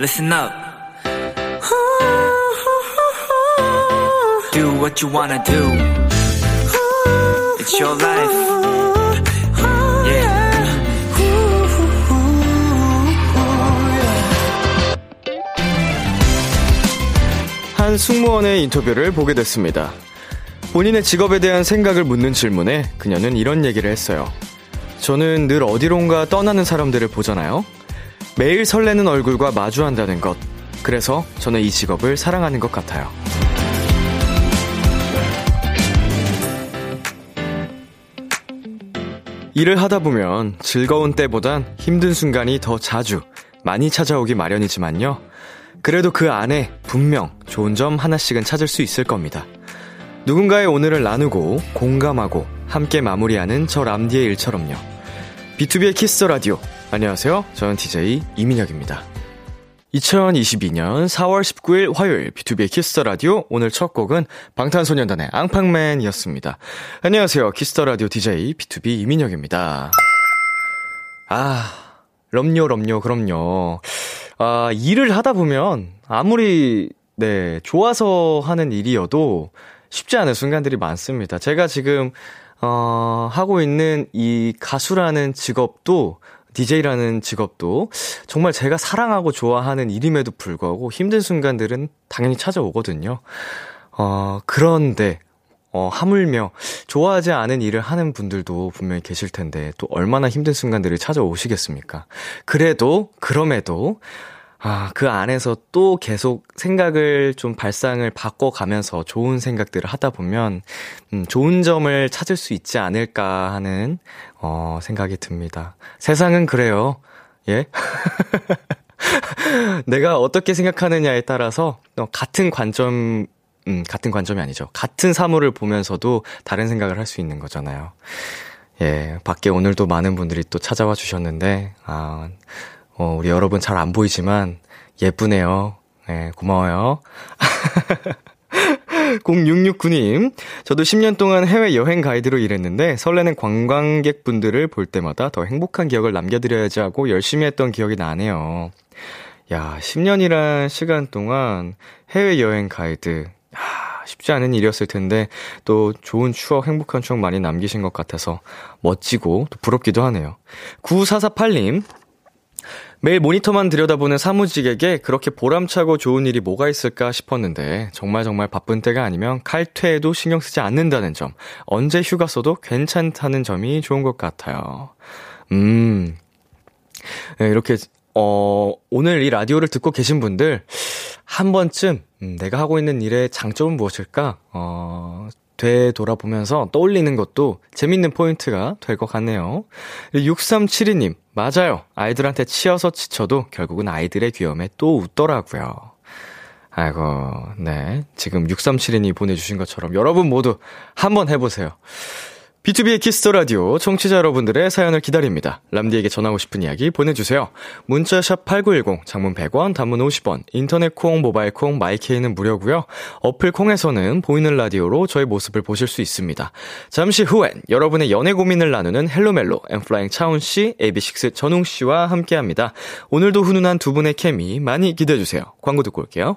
Listen up. Do what you wanna do. It's your life. Yeah. 한 승무원의 인터뷰를 보게 됐습니다. 본인의 직업에 대한 생각을 묻는 질문에 그녀는 이런 얘기를 했어요. 저는 늘 어디론가 떠나는 사람들을 보잖아요. 매일 설레는 얼굴과 마주한다는 것. 그래서 저는 이 직업을 사랑하는 것 같아요. 일을 하다 보면 즐거운 때보단 힘든 순간이 더 자주 많이 찾아오기 마련이지만요. 그래도 그 안에 분명 좋은 점 하나씩은 찾을 수 있을 겁니다. 누군가의 오늘을 나누고 공감하고 함께 마무리하는 저 람디의 일처럼요. B2B의 키스 라디오. 안녕하세요. 저는 DJ 이민혁입니다. 2022년 4월 19일 화요일 B2B의 키스 라디오. 오늘 첫 곡은 방탄소년단의 앙팡맨이었습니다. 안녕하세요. 키스 라디오 DJ B2B 이민혁입니다. 아, 그럼요. 아, 일을 하다 보면 아무리 좋아서 하는 일이어도 쉽지 않은 순간들이 많습니다. 제가 지금 하고 있는 이 가수라는 직업도 DJ라는 직업도 정말 제가 사랑하고 좋아하는 일임에도 불구하고 힘든 순간들은 당연히 찾아오거든요. 그런데 하물며 좋아하지 않은 일을 하는 분들도 분명히 계실 텐데 또 얼마나 힘든 순간들이 찾아오시겠습니까? 그럼에도 아, 그 안에서 또 계속 생각을 좀 발상을 바꿔가면서 좋은 생각들을 하다 보면 좋은 점을 찾을 수 있지 않을까 하는 생각이 듭니다. 세상은 그래요. 예. 내가 어떻게 생각하느냐에 따라서 같은 사물을 보면서도 다른 생각을 할 수 있는 거잖아요. 예. 밖에 오늘도 많은 분들이 또 찾아와 주셨는데 우리 여러분 잘 안 보이지만 예쁘네요. 네, 고마워요. 0669님, 저도 10년 동안 해외여행 가이드로 일했는데 설레는 관광객분들을 볼 때마다 더 행복한 기억을 남겨드려야지 하고 열심히 했던 기억이 나네요. 야, 10년이란 시간 동안 해외여행 가이드, 쉽지 않은 일이었을 텐데 또 좋은 추억, 행복한 추억 많이 남기신 것 같아서 멋지고 또 부럽기도 하네요. 9448님, 매일 모니터만 들여다보는 사무직에게 그렇게 보람차고 좋은 일이 뭐가 있을까 싶었는데 정말 바쁜 때가 아니면 칼퇴에도 신경 쓰지 않는다는 점, 언제 휴가 써도 괜찮다는 점이 좋은 것 같아요. 네, 이렇게 오늘 이 라디오를 듣고 계신 분들 한 번쯤 내가 하고 있는 일의 장점은 무엇일까 되돌아보면서 떠올리는 것도 재밌는 포인트가 될 것 같네요. 6372님, 맞아요. 아이들한테 치여서 지쳐도 결국은 아이들의 귀여움에 또 웃더라고요. 아이고, 네. 지금 6372님이 보내주신 것처럼 여러분 모두 한번 해보세요. B2B의 키스더라디오 청취자 여러분들의 사연을 기다립니다. 람디에게 전하고 싶은 이야기 보내주세요. 문자샵 8910, 장문 100원, 단문 50원, 인터넷 콩, 모바일 콩, 마이케이는 무료고요. 어플 콩에서는 보이는 라디오로 저의 모습을 보실 수 있습니다. 잠시 후엔 여러분의 연애 고민을 나누는 헬로멜로, 엔플라잉 차훈씨, AB6IX 전웅씨와 함께합니다. 오늘도 훈훈한 두 분의 케미 많이 기대해주세요. 광고 듣고 올게요.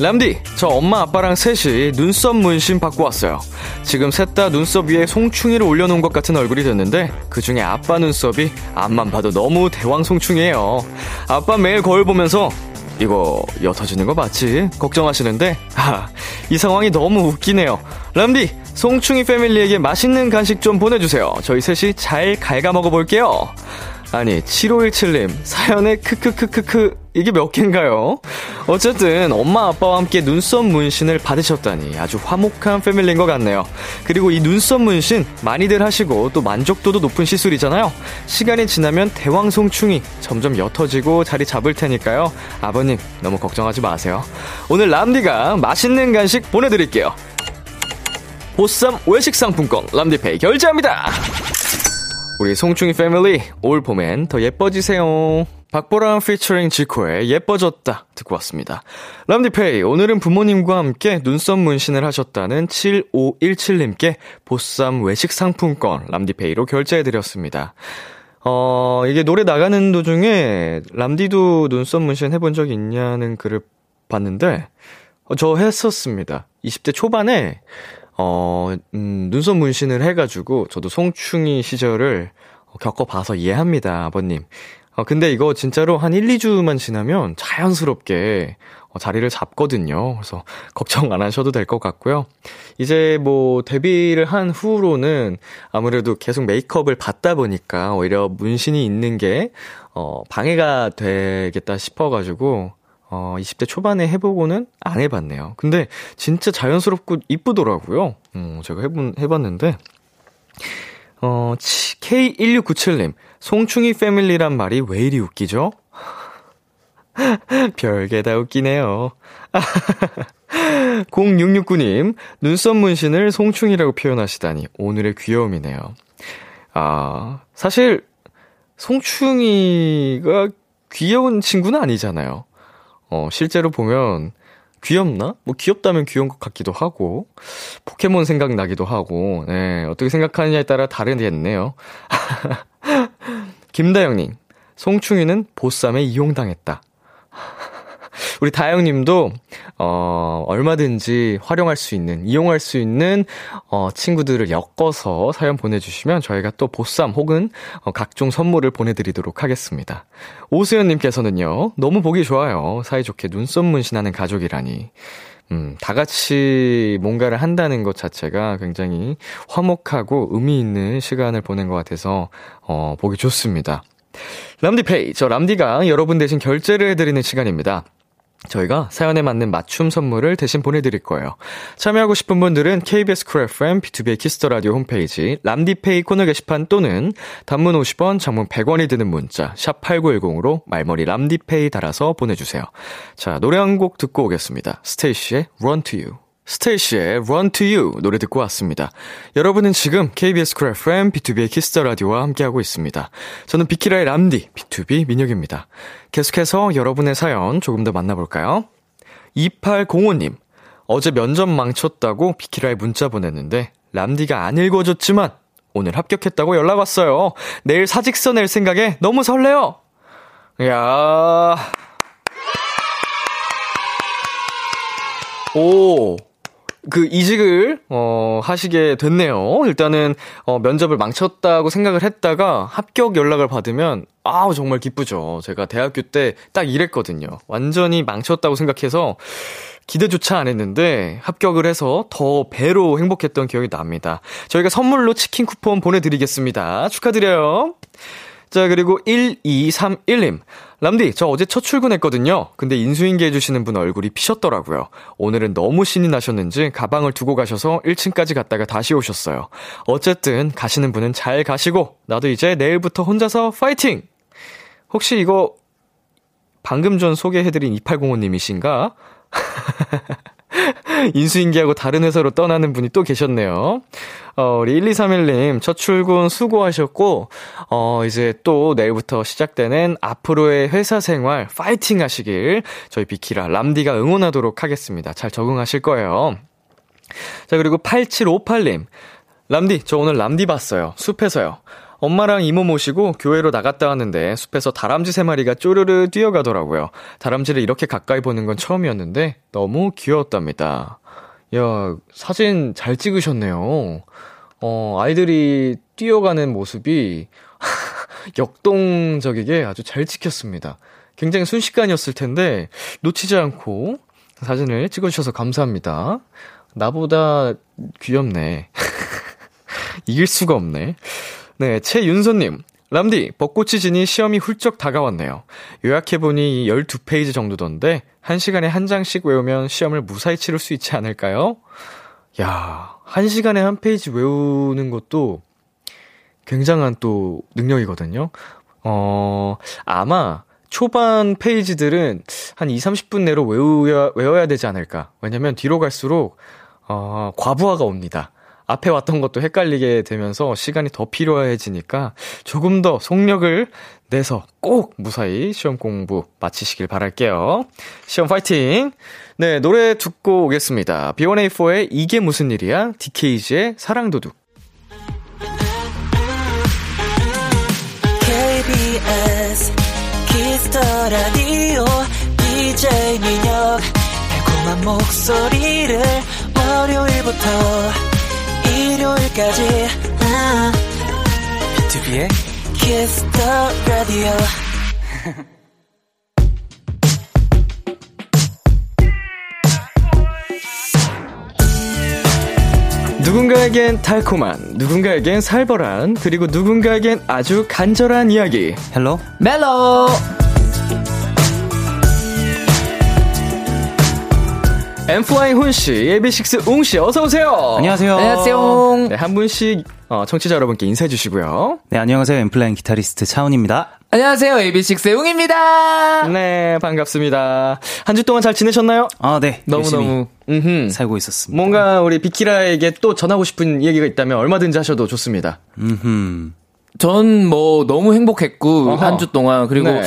람디, 저 엄마 아빠랑 셋이 눈썹 문신 받고 왔어요. 지금 셋 다 눈썹 위에 송충이를 올려놓은 것 같은 얼굴이 됐는데 그중에 아빠 눈썹이 앞만 봐도 너무 대왕송충이에요. 아빠 매일 거울 보면서 이거 옅어지는 거 맞지? 걱정하시는데 이 상황이 너무 웃기네요. 람디, 송충이 패밀리에게 맛있는 간식 좀 보내주세요. 저희 셋이 잘 갉아먹어볼게요. 아니 7517님 사연에 크크크크크 이게 몇 갠가요? 어쨌든 엄마 아빠와 함께 눈썹 문신을 받으셨다니 아주 화목한 패밀리인 것 같네요. 그리고 이 눈썹 문신 많이들 하시고 또 만족도도 높은 시술이잖아요. 시간이 지나면 대왕송충이 점점 옅어지고 자리 잡을 테니까요. 아버님 너무 걱정하지 마세요. 오늘 람디가 맛있는 간식 보내드릴게요. 보쌈 외식 상품권 람디페이 결제합니다. 우리 송충이 패밀리 올 봄엔 더 예뻐지세요. 박보람 피처링 지코의 예뻐졌다 듣고 왔습니다. 람디페이 오늘은 부모님과 함께 눈썹 문신을 하셨다는 7517님께 보쌈 외식 상품권 람디페이로 결제해드렸습니다. 이게 노래 나가는 도중에 람디도 눈썹 문신 해본 적 있냐는 글을 봤는데 저 했었습니다. 20대 초반에 눈썹 문신을 해가지고 저도 송충이 시절을 겪어봐서 이해합니다, 아버님. 근데 이거 진짜로 한 1, 2주만 지나면 자연스럽게 자리를 잡거든요. 그래서 걱정 안 하셔도 될 것 같고요. 이제 뭐 데뷔를 한 후로는 아무래도 계속 메이크업을 받다 보니까 오히려 문신이 있는 게 방해가 되겠다 싶어가지고 20대 초반에 해보고는 안 해봤네요. 근데 진짜 자연스럽고 이쁘더라고요. 제가 해봤는데 K1697님 송충이 패밀리란 말이 왜 이리 웃기죠? 별게 다 웃기네요. 0669님 눈썹 문신을 송충이라고 표현하시다니 오늘의 귀여움이네요. 사실 송충이가 귀여운 친구는 아니잖아요. 실제로 보면 귀엽나? 뭐 귀엽다면 귀여운 것 같기도 하고 포켓몬 생각나기도 하고 네, 어떻게 생각하느냐에 따라 다르겠네요. 김다영님 송충이는 보쌈에 이용당했다. 우리 다영님도 얼마든지 활용할 수 있는 이용할 수 있는 친구들을 엮어서 사연 보내주시면 저희가 또 보쌈 혹은 각종 선물을 보내드리도록 하겠습니다. 오수연님께서는요 너무 보기 좋아요. 사이좋게 눈썹 문신하는 가족이라니 다 같이 뭔가를 한다는 것 자체가 굉장히 화목하고 의미 있는 시간을 보낸 것 같아서 보기 좋습니다. 람디페이 저 람디가 여러분 대신 결제를 해드리는 시간입니다. 저희가 사연에 맞는 맞춤 선물을 대신 보내드릴 거예요. 참여하고 싶은 분들은 KBS 쿨 FM, BTOB 키스터라디오 홈페이지 람디페이 코너 게시판 또는 단문 50원, 장문 100원이 드는 문자 샵 8910으로 말머리 람디페이 달아서 보내주세요. 자, 노래 한 곡 듣고 오겠습니다. 스테이시의 Run to You. 스테이시의 Run to You 노래 듣고 왔습니다. 여러분은 지금 KBS 쿨 FM, BTOB 키스터라디오와 함께하고 있습니다. 저는 비키라의 람디, BTOB 민혁입니다. 계속해서 여러분의 사연 조금 더 만나볼까요? 2805님 어제 면접 망쳤다고 비키라에 문자 보냈는데 람디가 안 읽어줬지만 오늘 합격했다고 연락 왔어요. 내일 사직서 낼 생각에 너무 설레요. 이야 오 그 이직을 하시게 됐네요. 일단은 면접을 망쳤다고 생각을 했다가 합격 연락을 받으면 아우 정말 기쁘죠. 제가 대학교 때 딱 이랬거든요. 완전히 망쳤다고 생각해서 기대조차 안 했는데 합격을 해서 더 배로 행복했던 기억이 납니다. 저희가 선물로 치킨 쿠폰 보내드리겠습니다. 축하드려요. 자 그리고 1231님 람디 저 어제 첫 출근했거든요. 근데 인수인계 해주시는 분 얼굴이 피셨더라고요. 오늘은 너무 신이 나셨는지 가방을 두고 가셔서 1층까지 갔다가 다시 오셨어요. 어쨌든 가시는 분은 잘 가시고 나도 이제 내일부터 혼자서 파이팅! 혹시 이거 방금 전 소개해드린 2805님이신가? 인수인계하고 다른 회사로 떠나는 분이 또 계셨네요. 우리 1231님 첫 출근 수고하셨고 이제 또 내일부터 시작되는 앞으로의 회사 생활 파이팅 하시길 저희 비키라 람디가 응원하도록 하겠습니다. 잘 적응하실 거예요. 자 그리고 8758님 람디 저 오늘 람디 봤어요. 숲에서요. 엄마랑 이모 모시고 교회로 나갔다 왔는데 숲에서 다람쥐 3마리가 쪼르르 뛰어가더라고요. 다람쥐를 이렇게 가까이 보는 건 처음이었는데 너무 귀여웠답니다. 야, 사진 잘 찍으셨네요. 아이들이 뛰어가는 모습이 역동적이게 아주 잘 찍혔습니다. 굉장히 순식간이었을 텐데 놓치지 않고 사진을 찍어주셔서 감사합니다. 나보다 귀엽네. 이길 수가 없네. 네, 최윤서님. 람디, 벚꽃이 지니 시험이 훌쩍 다가왔네요. 요약해보니 12페이지 정도던데 1시간에 한 장씩 외우면 시험을 무사히 치를 수 있지 않을까요? 야, 1시간에 한 페이지 외우는 것도 굉장한 또 능력이거든요. 아마 초반 페이지들은 한 20-30분 내로 외워야 되지 않을까. 왜냐면 뒤로 갈수록 과부하가 옵니다. 앞에 왔던 것도 헷갈리게 되면서 시간이 더 필요해지니까 조금 더 속력을 내서 꼭 무사히 시험 공부 마치시길 바랄게요. 시험 파이팅! 네, 노래 듣고 오겠습니다. B1A4의 이게 무슨 일이야? DKG의 사랑도둑. KBS Kiss the Radio DJ 민혁 달콤한 목소리를 월요일부터 일요일까지 BTOB의 Kiss the Radio. 누군가에겐 달콤한, 누군가에겐 살벌한, 그리고 누군가에겐 아주 간절한 이야기. 헬로 멜로 엔플라잉 훈씨, AB6IX 웅씨, 어서오세요. 안녕하세요. 안녕하세요. 네, 한 분씩 청취자 여러분께 인사해주시고요. 네, 안녕하세요. 엔플라잉 기타리스트 차훈입니다. 안녕하세요. AB6IX 웅입니다. 네, 반갑습니다. 한 주 동안 잘 지내셨나요? 아, 네. 너무너무 살고 있었습니다. 뭔가 우리 비키라에게 또 전하고 싶은 얘기가 있다면 얼마든지 하셔도 좋습니다. 전 뭐 너무 행복했고 한 주 동안 그리고 네.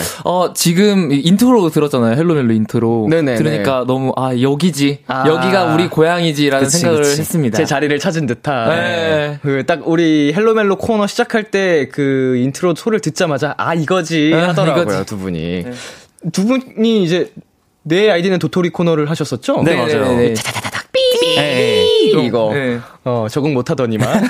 지금 인트로 들었잖아요. 헬로멜로 인트로. 네네, 들으니까 네. 너무 여기지. 여기가 우리 고향이지라는 그치, 생각을 그치. 했습니다. 제 자리를 찾은 듯한. 네. 그 딱 우리 헬로멜로 코너 시작할 때 그 인트로 소리를 듣자마자 이거지 하더라고요. 이거지. 두 분이. 네. 두 분이 이제 내 아이디는 도토리 코너를 하셨었죠? 네, 맞아요. 네네네. 차다다닥 삐삐 네. 이거 네. 적응 못하더니만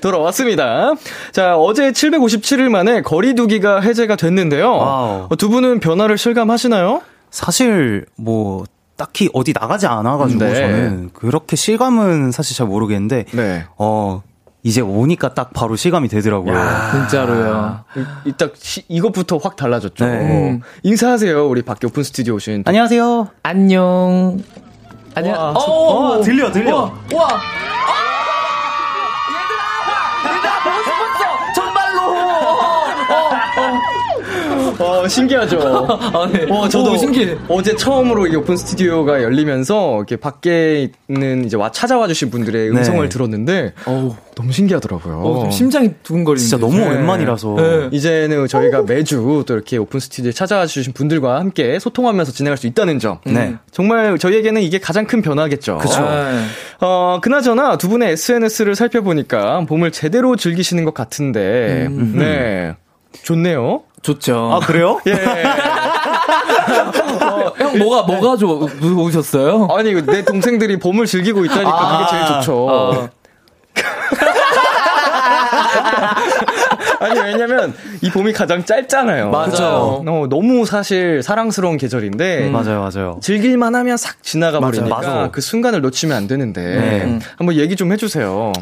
돌아왔습니다. 자, 어제 757일 만에 거리두기가 해제가 됐는데요. 두 분은 변화를 실감하시나요? 사실 뭐 딱히 어디 나가지 않아가지고 네. 저는 그렇게 실감은 사실 잘 모르겠는데 네. 이제 오니까 딱 바로 실감이 되더라고요. 야, 진짜로요. 딱 이것부터 확 달라졌죠. 네. 인사하세요. 우리 밖에 오픈 스튜디오 오신. 안녕하세요. 안녕. 안녕. 들려. 와. 얘들아, 보고 싶었어. 정말로. 신기하죠. 네. 저도 신기해. 어제 처음으로 이게 오픈 스튜디오가 열리면서 이렇게 밖에 있는 이제 찾아와 주신 분들의 음성을 네. 들었는데. 너무 신기하더라고요. 심장이 두근거리는데. 진짜 너무 네. 웬만이라서. 네. 이제는 저희가 매주 또 이렇게 오픈 스튜디오에 찾아와 주신 분들과 함께 소통하면서 진행할 수 있다는 점. 네. 정말 저희에게는 이게 가장 큰 변화겠죠. 그렇죠. 그나저나 두 분의 SNS를 살펴보니까 봄을 제대로 즐기시는 것 같은데. 네. 좋네요. 좋죠. 아, 그래요? 예. 형, 뭐가 좋으셨어요? 아니, 내 동생들이 봄을 즐기고 있다니까 그게 제일 좋죠. 아니, 왜냐면, 이 봄이 가장 짧잖아요. 맞아요. 너무 사실 사랑스러운 계절인데. 맞아요. 즐길만 하면 싹 지나가버리니까. 맞아. 그 순간을 놓치면 안 되는데. 네. 한번 얘기 좀 해주세요.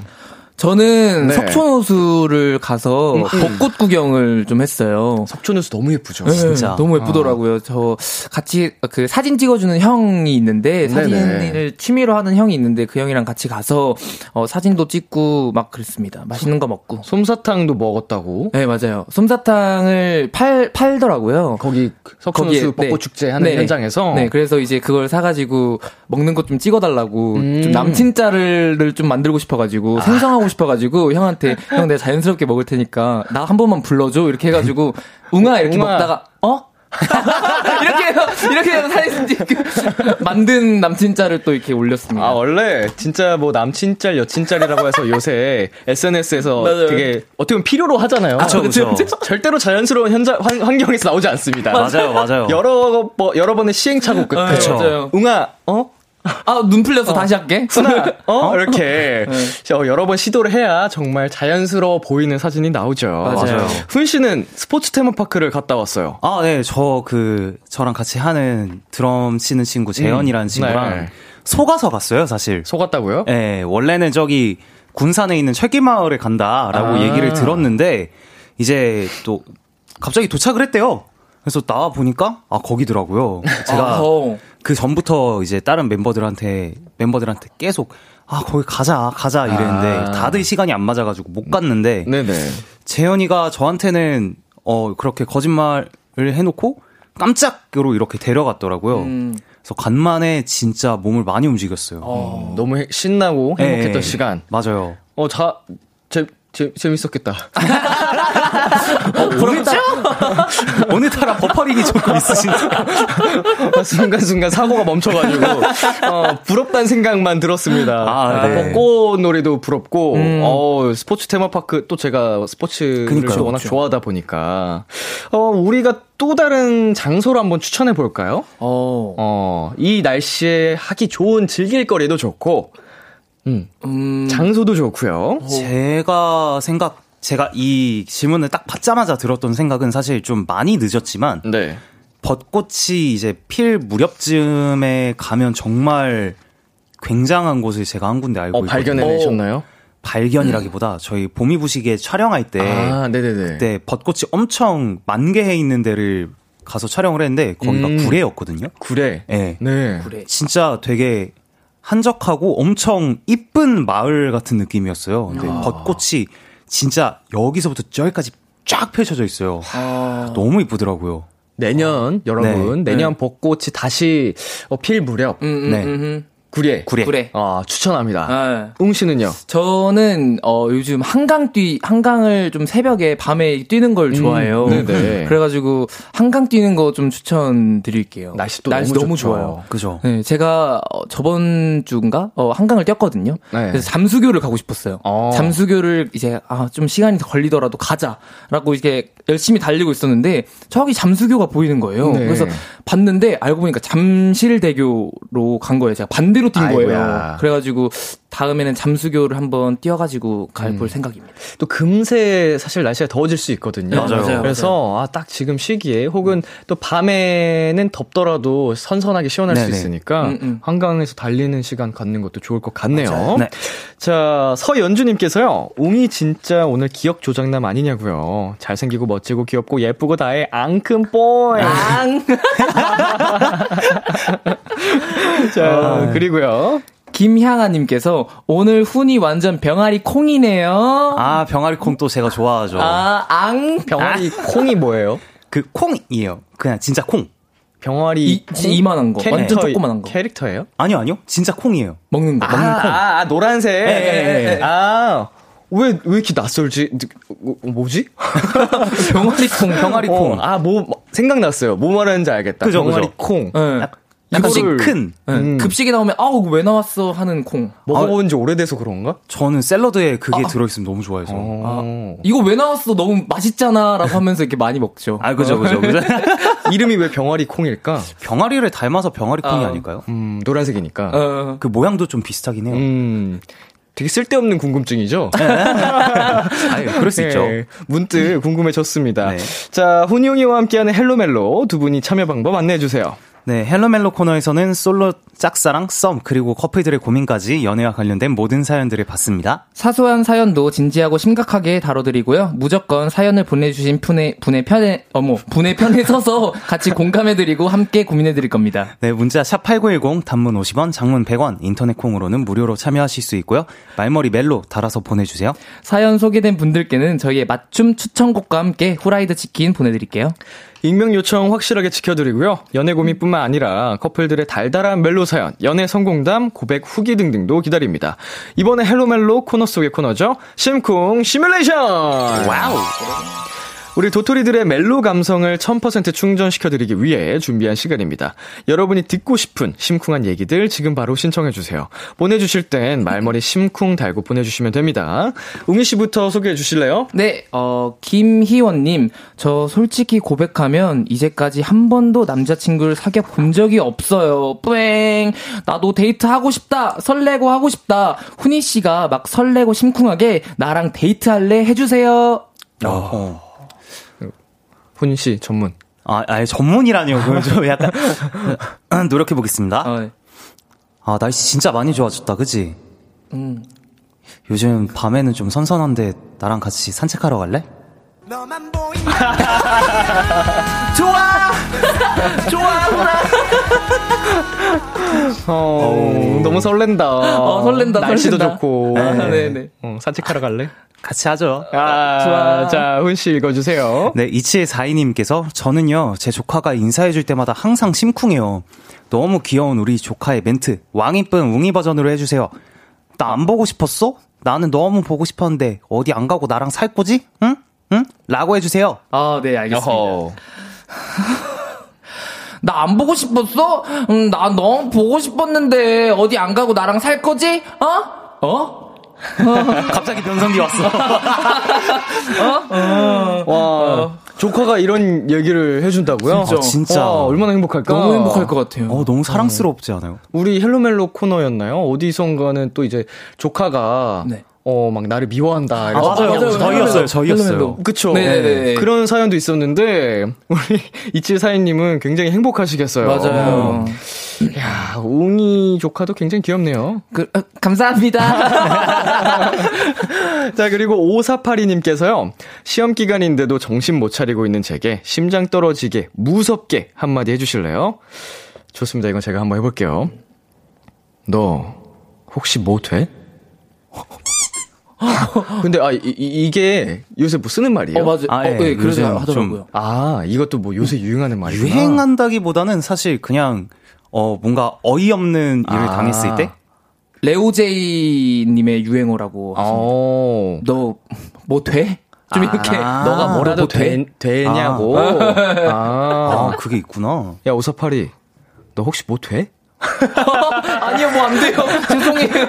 저는 네. 석촌호수를 가서 벚꽃 구경을 좀 했어요. 석촌호수 너무 예쁘죠. 네, 진짜 너무 예쁘더라고요. 저 같이 그 사진 찍어주는 형이 있는데 사진을 네네. 취미로 하는 형이 있는데 그 형이랑 같이 가서 사진도 찍고 막 그랬습니다. 맛있는 거 먹고 솜사탕도 먹었다고? 네, 맞아요. 솜사탕을 팔더라고요. 거기 석촌호수 벚꽃 네. 축제 하는 네. 현장에서. 네, 그래서 이제 그걸 사가지고 먹는 것 좀 찍어달라고 좀 남친자를 좀 만들고 싶어가지고 생성하고. 싶어가지고 형한테 형 내가 자연스럽게 먹을 테니까 나 한 번만 불러줘 이렇게 해가지고 웅아 이렇게 먹다가 이렇게 해서 사진 만든 남친짤을 또 이렇게 올렸습니다. 원래 진짜 뭐 남친짤 여친짤이라고 해서 요새 SNS에서 맞아요. 되게 어떻게 보면 필요로 하잖아요. 그렇죠. 절대로 자연스러운 환경에서 나오지 않습니다. 맞아요. 여러 번의 시행착오 끝에. 맞아요. 웅아 아, 눈 풀려서 다시 할게. 훈아, 이렇게 여러 번 시도를 해야 정말 자연스러워 보이는 사진이 나오죠. 맞아요. 훈 씨는 스포츠 테마파크를 갔다 왔어요. 아, 네, 저랑 같이 하는 드럼 치는 친구 재현이라는 친구랑 네. 속아서 갔어요, 사실. 속았다고요? 네, 원래는 저기 군산에 있는 철길마을에 간다라고 얘기를 들었는데 이제 또 갑자기 도착을 했대요. 그래서 나와 보니까 아 거기더라고요. 제가 그 전부터 이제 다른 멤버들한테 계속 아 거기 가자 이랬는데 다들 시간이 안 맞아가지고 못 갔는데 네네. 재현이가 저한테는 그렇게 거짓말을 해놓고 깜짝으로 이렇게 데려갔더라고요. 그래서 간만에 진짜 몸을 많이 움직였어요. 너무 신나고 행복했던 시간. 맞아요. 재밌었겠다. 오늘따라 버퍼링이 조금 있으신가? 순간순간 사고가 멈춰가지고 부럽다는 생각만 들었습니다. 네. 벚꽃 노래도 부럽고 스포츠 테마파크 또 제가 스포츠를 그러니까요, 워낙 그렇죠. 좋아하다 보니까 우리가 또 다른 장소를 한번 추천해 볼까요? 이 날씨에 하기 좋은 즐길거리도 좋고 장소도 좋고요. 제가 이 질문을 딱 받자마자 들었던 생각은 사실 좀 많이 늦었지만 네. 벚꽃이 이제 필 무렵쯤에 가면 정말 굉장한 곳을 제가 한 군데 알고 있거든요. 발견해내셨나요? 발견이라기보다 저희 봄이 부시게 촬영할 때 그때 벚꽃이 엄청 만개해 있는 데를 가서 촬영을 했는데 거기가 구례였거든요. 구례. 네. 구례. 진짜 되게 한적하고 엄청 이쁜 마을 같은 느낌이었어요. 근데 벚꽃이 진짜 여기서부터 저기까지 쫙 펼쳐져 있어요. 너무 이쁘더라고요. 내년 여러분 네. 내년 벚꽃이 다시 필 무렵 구례. 추천합니다. 웅 씨는요? 저는 요즘 한강을 좀 새벽에 밤에 뛰는 걸 좋아해요. 네네. 그래가지고 한강 뛰는 거 좀 추천드릴게요. 날씨 너무 좋아요. 그죠? 네, 제가 저번 주인가 한강을 뛰었거든요. 네. 그래서 잠수교를 가고 싶었어요. 잠수교를 이제 좀 시간이 걸리더라도 가자라고 이렇게 열심히 달리고 있었는데 저기 잠수교가 보이는 거예요. 네. 그래서 봤는데 알고 보니까 잠실대교로 간 거예요. 제가 반대로 뛴 거예요. 그래가지고 다음에는 잠수교를 한번 뛰어가지고 가볼 생각입니다. 또 금세 사실 날씨가 더워질 수 있거든요. 맞아요. 그래서 딱 지금 시기에 혹은 또 밤에는 덥더라도 선선하게 시원할 네네. 수 있으니까 한강에서 달리는 시간 갖는 것도 좋을 것 같네요. 네. 자, 서연주님께서요. 웅이 진짜 오늘 기억 조작남 아니냐고요. 잘생기고 멋지고 귀엽고 예쁘고 다해 앙큼뽀이. 자, 그리고요. 김향아님께서 오늘 훈이 완전 병아리 콩이네요. 아, 병아리 콩 또 제가 좋아하죠. 병아리 콩이 뭐예요? 그 콩이에요. 그냥 진짜 콩. 병아리 이만한 거. 완전 조그만한 거. 캐릭터예요? 아니요. 진짜 콩이에요. 먹는 거. 콩. 노란색. 네. 왜 이렇게 낯설지? 뭐지? 병아리 콩. 생각났어요. 뭐 말하는지 알겠다. 그죠, 병아리 콩. 네. 약간씩 큰 급식이 나오면 왜 나왔어 하는 콩. 먹어본 지 오래돼서 그런가? 저는 샐러드에 그게 들어있으면 너무 좋아해서 이거 왜 나왔어 너무 맛있잖아 라고 하면서 이렇게 많이 먹죠. 그죠. 이름이 왜 병아리 콩일까? 병아리를 닮아서 병아리 콩이 아닐까요? 노란색이니까 그 모양도 좀 비슷하긴 해요. 되게 쓸데없는 궁금증이죠? 아유, 그럴 수 있죠. 문득 궁금해졌습니다. 네. 자, 훈용이와 함께하는 헬로멜로 두 분이 참여 방법 안내해주세요. 네, 헬로멜로 코너에서는 솔로, 짝사랑, 썸, 그리고 커플들의 고민까지 연애와 관련된 모든 사연들을 받습니다. 사소한 사연도 진지하고 심각하게 다뤄드리고요. 무조건 사연을 보내주신 분의 편에 서서 같이 공감해드리고 함께 고민해드릴 겁니다. 네, 문자 샵8910, 단문 50원, 장문 100원, 인터넷 콩으로는 무료로 참여하실 수 있고요. 말머리 멜로 달아서 보내주세요. 사연 소개된 분들께는 저희의 맞춤 추천곡과 함께 후라이드 치킨 보내드릴게요. 익명 요청 확실하게 지켜드리고요. 연애 고민뿐만 아니라 커플들의 달달한 멜로 사연, 연애 성공담, 고백 후기 등등도 기다립니다. 이번에 헬로멜로 코너 속의 코너죠. 심쿵 시뮬레이션! 와우! 우리 도토리들의 멜로 감성을 1000% 충전시켜드리기 위해 준비한 시간입니다. 여러분이 듣고 싶은 심쿵한 얘기들 지금 바로 신청해주세요. 보내주실 땐 말머리 심쿵 달고 보내주시면 됩니다. 웅이 씨부터 소개해 주실래요? 네, 김희원님, 저 솔직히 고백하면 이제까지 한 번도 남자친구를 사귀어 본 적이 없어요. 뿌잉. 나도 데이트하고 싶다. 설레고 하고 싶다. 훈이 씨가 막 설레고 심쿵하게 나랑 데이트할래 해주세요. 훈이 씨 전문. 아예 전문이라니요. 좀 약간 노력해 보겠습니다. 아, 날씨 진짜 많이 좋아졌다, 그치? 요즘 밤에는 좀 선선한데 나랑 같이 산책하러 갈래? 너만 보이면 좋아! 좋아! 너무 설렌다. 설렌다. 날씨도 설렌다. 좋고. 네네. 산책하러 갈래? 같이 하죠. 좋아. 자, 훈씨 읽어주세요. 네, 2742님께서 저는요, 제 조카가 인사해줄 때마다 항상 심쿵해요. 너무 귀여운 우리 조카의 멘트, 왕이쁜 웅이 버전으로 해주세요. 나 안 보고 싶었어? 나는 너무 보고 싶었는데 어디 안 가고 나랑 살 거지? 응? 응? 라고 해주세요. 네, 알겠습니다. 나 안 보고 싶었어? 나 너무 보고 싶었는데 어디 안 가고 나랑 살 거지? 갑자기 변성기 왔어. 조카가 이런 얘기를 해준다고요? 진짜. 와, 얼마나 행복할까? 너무 행복할 것 같아요. 너무 사랑스럽지 않아요? 우리 헬로멜로 코너였나요? 어디선가는 또 이제 조카가 네. 막 나를 미워한다. 맞아요. 저희였어요. 그쵸. 네네네. 그런 사연도 있었는데, 우리 2742님은 굉장히 행복하시겠어요. 맞아요. 이야, 웅이 조카도 굉장히 귀엽네요. 감사합니다. 자, 그리고 5482님께서요, 시험기간인데도 정신 못 차리고 있는 제게 심장 떨어지게 무섭게 한마디 해주실래요? 좋습니다. 이건 제가 한번 해볼게요. 너, 혹시 뭐 돼? 근데 이게 요새 뭐 쓰는 말이에요? 맞아요. 예, 그래서 하더라고요. 이것도 뭐 요새 유행하는 말이구나. 유행한다기보다는 사실 그냥 뭔가 어이없는 일을 당했을 때 레오제이 님의 유행어라고 하십니다. 너 뭐 돼? 좀 이렇게 너가 뭐라도 되냐고. 그게 있구나. 야, 오사파리. 너 혹시 뭐 돼? 아니요, 뭐 안 돼요. 죄송해요.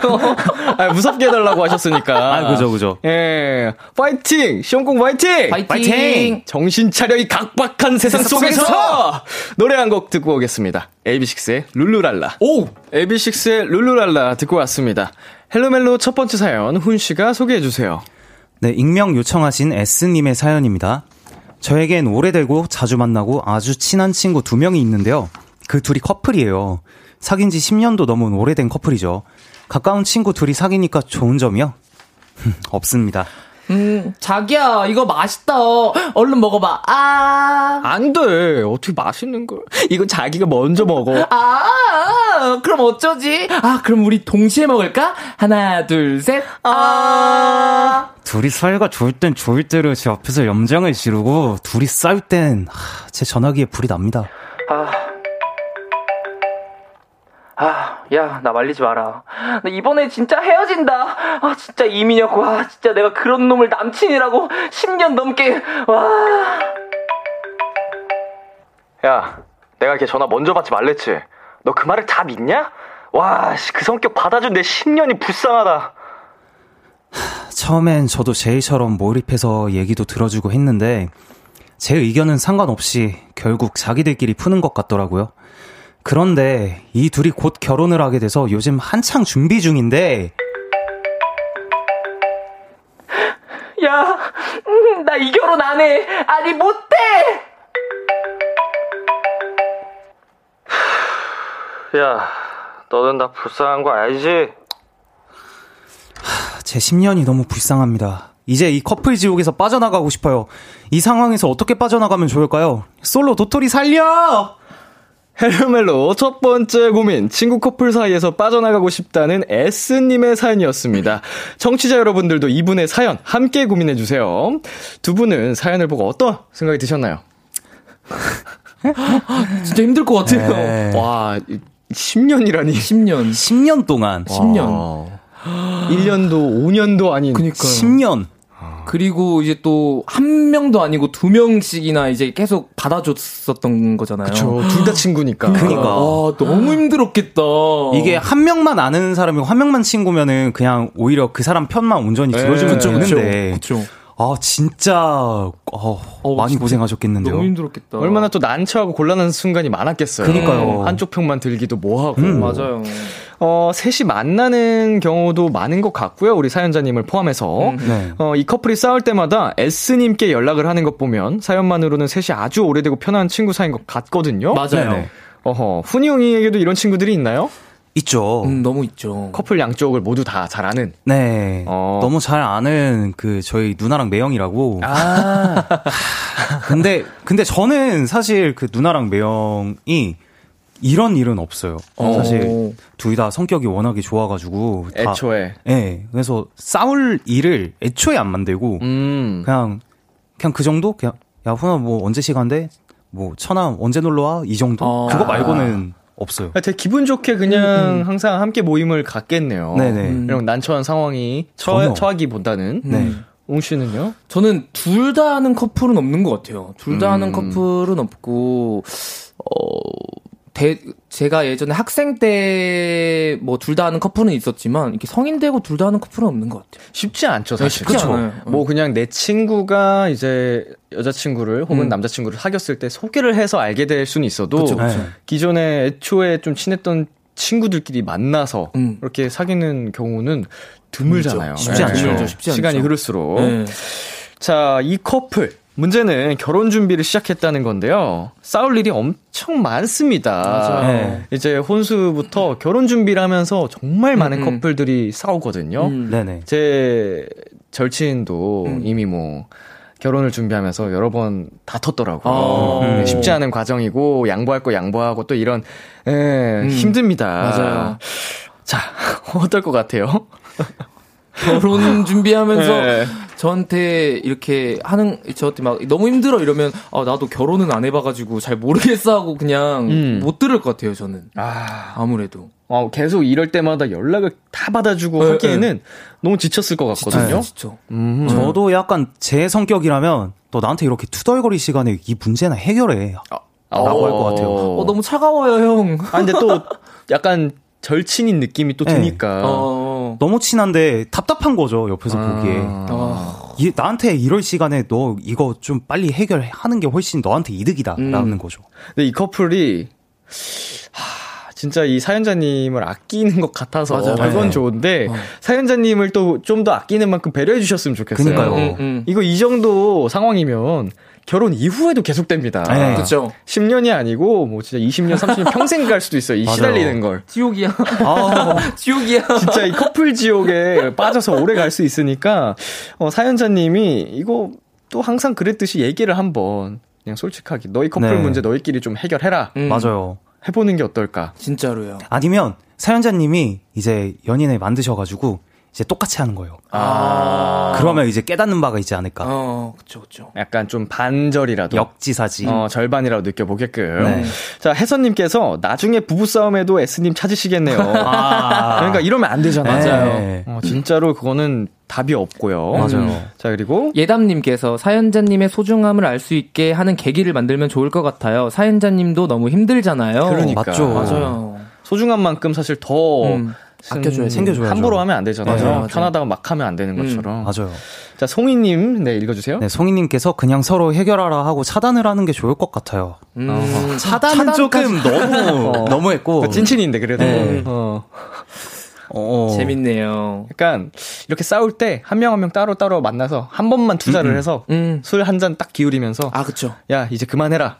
무섭게 해달라고 하셨으니까. 그죠. 예. 파이팅! 시험 공 파이팅! 파이팅! 정신 차려, 이 각박한 세상 속에서! 노래 한 곡 듣고 오겠습니다. AB6IX의 룰루랄라. AB6IX의 룰루랄라 듣고 왔습니다. 헬로멜로 첫 번째 사연, 훈씨가 소개해주세요. 네, 익명 요청하신 S님의 사연입니다. 저에겐 오래되고 자주 만나고 아주 친한 친구 두 명이 있는데요. 그 둘이 커플이에요. 사귄 지 10년도 넘은 오래된 커플이죠. 가까운 친구 둘이 사귀니까 좋은 점이요? 없습니다. 자기야, 이거 맛있다. 얼른 먹어봐. 안 돼. 어떻게 맛있는 걸. 이건 자기가 먼저 먹어. 그럼 어쩌지? 그럼 우리 동시에 먹을까? 하나, 둘, 셋. 둘이 사이가 좋을 땐 좋을 대로 제 앞에서 염장을 지르고, 둘이 싸울 땐, 제 전화기에 불이 납니다. 야, 나 말리지 마라. 나 이번에 진짜 헤어진다. 진짜 이민혁. 진짜 내가 그런 놈을 남친이라고 10년 넘게. 야, 내가 이렇게 전화 먼저 받지 말랬지. 너 그 말을 다 믿냐? 그 성격 받아준 내 10년이 불쌍하다. 처음엔 저도 제이처럼 몰입해서 얘기도 들어주고 했는데, 제 의견은 상관없이 결국 자기들끼리 푸는 것 같더라고요. 그런데 이 둘이 곧 결혼을 하게 돼서 요즘 한창 준비 중인데. 야, 나 이 결혼 안 해. 아니 못해. 야, 너는 나 불쌍한 거 알지? 제 10년이 너무 불쌍합니다. 이제 이 커플 지옥에서 빠져나가고 싶어요. 이 상황에서 어떻게 빠져나가면 좋을까요? 솔로 도토리 살려! 헬로멜로 첫 번째 고민, 친구 커플 사이에서 빠져나가고 싶다는 S님의 사연이었습니다. 청취자 여러분들도 이분의 사연 함께 고민해주세요. 두 분은 사연을 보고 어떤 생각이 드셨나요? 진짜 힘들 것 같아요. 네. 10년이라니. 10년. 10년 동안. 10년. 1년도 5년도 아닌. 10년. 그리고 이제 또 한 명도 아니고 두 명씩이나 이제 계속 받아줬었던 거잖아요. 그쵸. 둘 다 친구니까. 그러니까. 아, 너무 힘들었겠다. 이게 한 명만 아는 사람이고 한 명만 친구면은 그냥 오히려 그 사람 편만 온전히 들어주면 되는데. 그렇죠. 아 진짜 많이 진짜 고생하셨겠는데요. 너무 힘들었겠다. 얼마나 또 난처하고 곤란한 순간이 많았겠어요. 그러니까요. 한쪽 편만 들기도 뭐하고. 맞아요. 셋이 만나는 경우도 많은 것 같고요. 우리 사연자님을 포함해서 네. 이 커플이 싸울 때마다 S님께 연락을 하는 것 보면 사연만으로는 셋이 아주 오래되고 편한 친구 사이인 것 같거든요. 맞아요. 네네. 훈이형에게도 이런 친구들이 있나요? 있죠. 너무 있죠. 커플 양쪽을 모두 다 잘 아는. 네. 너무 잘 아는 그 저희 누나랑 매형이라고. 아. 근데 저는 사실 그 누나랑 매형이 이런 일은 없어요. 사실 둘 다 성격이 워낙에 좋아가지고. 다, 애초에. 네. 그래서 싸울 일을 애초에 안 만들고 그냥 그 정도. 그냥 야 훈아 뭐 언제 시간 돼? 뭐 천안 언제 놀러 와? 이 정도. 그거 말고는. 없어요. 되게 기분 좋게 그냥 항상 함께 모임을 갖겠네요. 네네. 이런 난처한 상황이 처하기보다는. 네. 웅 씨는요? 저는 둘 다 하는 커플은 없는 것 같아요. 둘 다 하는 커플은 없고, 제가 예전에 학생 때 뭐 둘 다 하는 커플은 있었지만 이렇게 성인 되고 둘 다 하는 커플은 없는 것 같아요. 쉽지 않죠, 사실. 네, 쉽지 않아요. 뭐 그냥 내 친구가 이제 여자친구를 혹은 남자친구를 사귀었을 때 소개를 해서 알게 될 수는 있어도 그쵸, 그쵸. 기존에 애초에 좀 친했던 친구들끼리 만나서 이렇게 사귀는 경우는 드물잖아요. 쉽지 않죠. 드물죠, 쉽지 않죠. 시간이 흐를수록. 네. 자, 이 커플. 문제는 결혼 준비를 시작했다는 건데요. 싸울 일이 엄청 많습니다. 맞아요. 네. 이제 혼수부터 결혼 준비를 하면서 정말 많은 커플들이 싸우거든요. 네네. 제 절친도 이미 뭐 결혼을 준비하면서 여러 번 다퉜더라고요. 쉽지 않은 과정이고 양보할 거 양보하고 또 이런 힘듭니다. 맞아요. 자, 어떨 것 같아요? 결혼 준비하면서 네. 저한테 이렇게 저한테 막 너무 힘들어 이러면 나도 결혼은 안 해봐가지고 잘 모르겠어 하고 그냥 못 들을 것 같아요, 저는. 아무래도. 계속 이럴 때마다 연락을 다 받아주고 하기에는 너무 지쳤을 것 같거든요. 지쳐. 저도 약간 제 성격이라면 너 나한테 이렇게 투덜거릴 시간에 이 문제나 해결해 라고 할 것 같아요. 너무 차가워요, 형. 아, 근데 또 약간 절친인 느낌이 또 드니까. 너무 친한데 답답한 거죠, 옆에서 보기에. 나한테 이럴 시간에 너 이거 좀 빨리 해결하는 게 훨씬 너한테 이득이다, 라는 거죠. 근데 이 커플이, 진짜 이 사연자님을 아끼는 것 같아서. 맞아요. 그건 좋은데, 사연자님을 또 좀 더 아끼는 만큼 배려해 주셨으면 좋겠어요. 그러니까요. 이거 이 정도 상황이면, 결혼 이후에도 계속됩니다. 네. 그렇죠. 10년이 아니고 뭐 진짜 20년, 30년 평생 갈 수도 있어요. 이 시달리는 걸. 지옥이야. 지옥이야. 진짜 이 커플 지옥에 빠져서 오래 갈 수 있으니까 사연자님이 이거 또 항상 그랬듯이 얘기를 한번 그냥 솔직하게 너희 커플 문제 너희끼리 좀 해결해라. 맞아요. 해보는 게 어떨까? 진짜로요. 아니면 사연자님이 이제 연인을 만드셔가지고 이제 똑같이 하는 거예요. 그러면 이제 깨닫는 바가 있지 않을까. 그렇죠, 그렇죠. 약간 좀 반절이라도 역지사지. 절반이라도 느껴보게끔. 네. 자, 혜선님께서 나중에 부부싸움에도 S님 찾으시겠네요. 그러니까 이러면 안 되잖아요. 맞아요. 네. 진짜로 그거는 답이 없고요. 맞아요. 자, 그리고 예담님께서 사연자님의 소중함을 알 수 있게 하는 계기를 만들면 좋을 것 같아요. 사연자님도 너무 힘들잖아요. 그러니까. 맞죠. 맞아요. 소중한 만큼 사실 더 아껴줘야 챙겨줘야죠. 함부로 하면 안 되잖아요. 맞아요. 편하다고 막 하면 안 되는 것처럼. 맞아요. 자, 송이님, 네, 읽어주세요. 네, 송이님께서 그냥 서로 해결하라 하고 차단을 하는 게 좋을 것 같아요. 차단은 조금 너무했고. 그 찐친인데 그래도. 네. 재밌네요. 약간 이렇게 싸울 때 한 명 한 명 따로 만나서 한 번만 투자를 해서 술 한 잔 딱 기울이면서. 그쵸. 야, 이제 그만해라.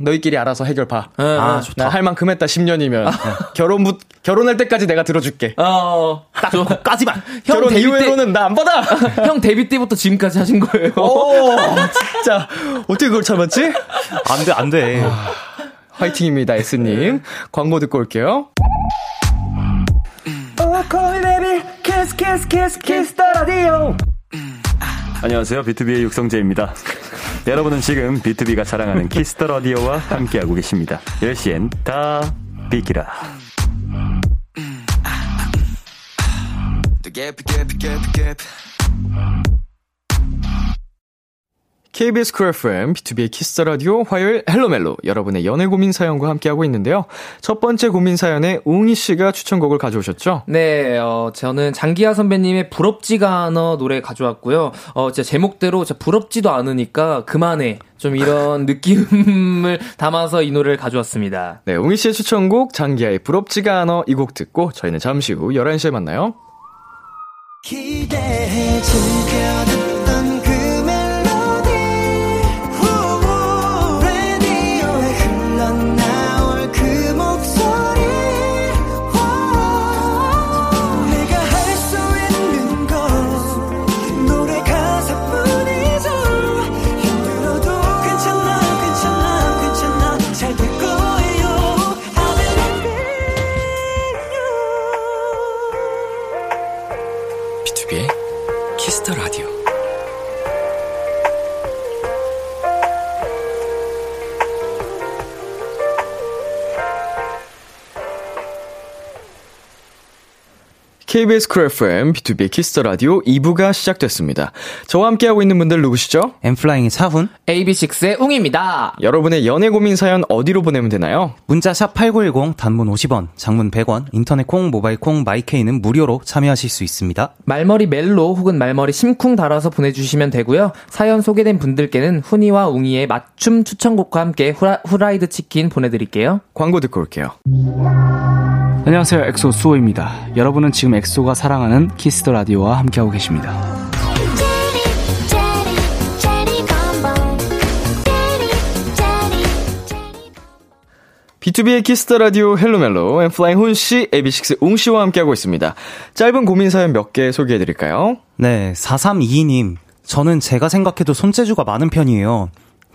너희끼리 알아서 해결 봐. 좋다. 나 할 만큼 했다, 10년이면. 결혼할 때까지 내가 들어줄게. 딱, 까지만. 결혼 이후로는 나 안 받아! 형 데뷔 때부터 지금까지 하신 거예요. 진짜. 어떻게 그걸 참았지? 안 돼. 화이팅입니다, S님. 광고 듣고 올게요. 안녕하세요, BTOB의 육성재입니다. 여러분은 지금 BTOB가 자랑하는 키스터 라디오와 함께하고 계십니다. 10시엔 다 비키라. KBS 쿨 FM, BTOB의 키스 라디오 화요일 헬로멜로 여러분의 연애 고민 사연과 함께하고 있는데요. 첫 번째 고민 사연에 웅이 씨가 추천곡을 가져오셨죠? 네, 저는 장기하 선배님의 부럽지가 않아 노래 가져왔고요. 진짜 제목대로 진짜 부럽지도 않으니까 그만해. 좀 이런 느낌을 담아서 이 노래를 가져왔습니다. 네, 웅이 씨의 추천곡 장기하의 부럽지가 않아 이 곡 듣고 저희는 잠시 후 11시에 만나요. 기대해 주면 KBS 쿨 FM, BTOB 키스 라디오 2부가 시작됐습니다. 저와 함께하고 있는 분들 누구시죠? 엔플라잉의 차훈, AB6IX의 웅입니다. 여러분의 연애 고민 사연 어디로 보내면 되나요? 문자 샵 8910, 단문 50원, 장문 100원, 인터넷 콩, 모바일 콩, 마이케이는 무료로 참여하실 수 있습니다. 말머리 멜로 혹은 말머리 심쿵 달아서 보내주시면 되고요. 사연 소개된 분들께는 훈이와 웅이의 맞춤 추천곡과 함께 후라이드 치킨 보내드릴게요. 광고 듣고 올게요. 안녕하세요, 엑소 수호입니다. 여러분은 지금 엑소가 사랑하는 키스 더 라디오와 함께하고 계십니다. BTOB의 키스 더 라디오 헬로멜로, 엔플라잉 훈씨, AB6IX 웅씨와 함께하고 있습니다. 짧은 고민 사연 몇 개 소개해드릴까요? 네, 4322님. 저는 제가 생각해도 손재주가 많은 편이에요.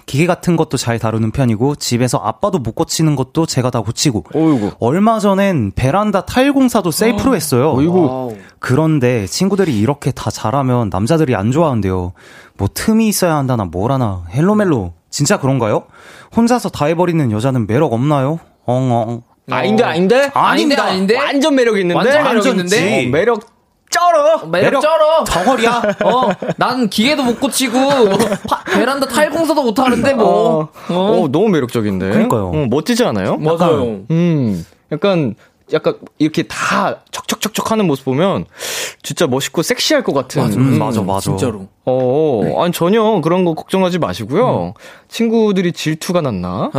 기계 같은 것도 잘 다루는 편이고 집에서 아빠도 못 고치는 것도 제가 다 고치고. 어이구. 얼마 전엔 베란다 타일공사도 셀프로 했어요. 어이구. 그런데 친구들이 이렇게 다 잘하면 남자들이 안 좋아한대요. 뭐 틈이 있어야 한다나 뭘 하나. 헬로멜로 진짜 그런가요? 혼자서 다 해버리는 여자는 매력 없나요? 엉엉. 아닌데? 완전 매력 있는데? 완전 매력 있는데? 매력 쩔어! 매력 쩔어! 덩어리야? 난 기계도 못 고치고, 베란다 탈공사도 못 하는데, 뭐. 너무 매력적인데? 그러니까요. 멋지지 않아요? 맞아요. 약간, 이렇게 다 척척척척 하는 모습 보면, 진짜 멋있고 섹시할 것 같은. 맞아. 진짜로. 네. 아니, 전혀 그런 거 걱정하지 마시고요. 친구들이 질투가 났나?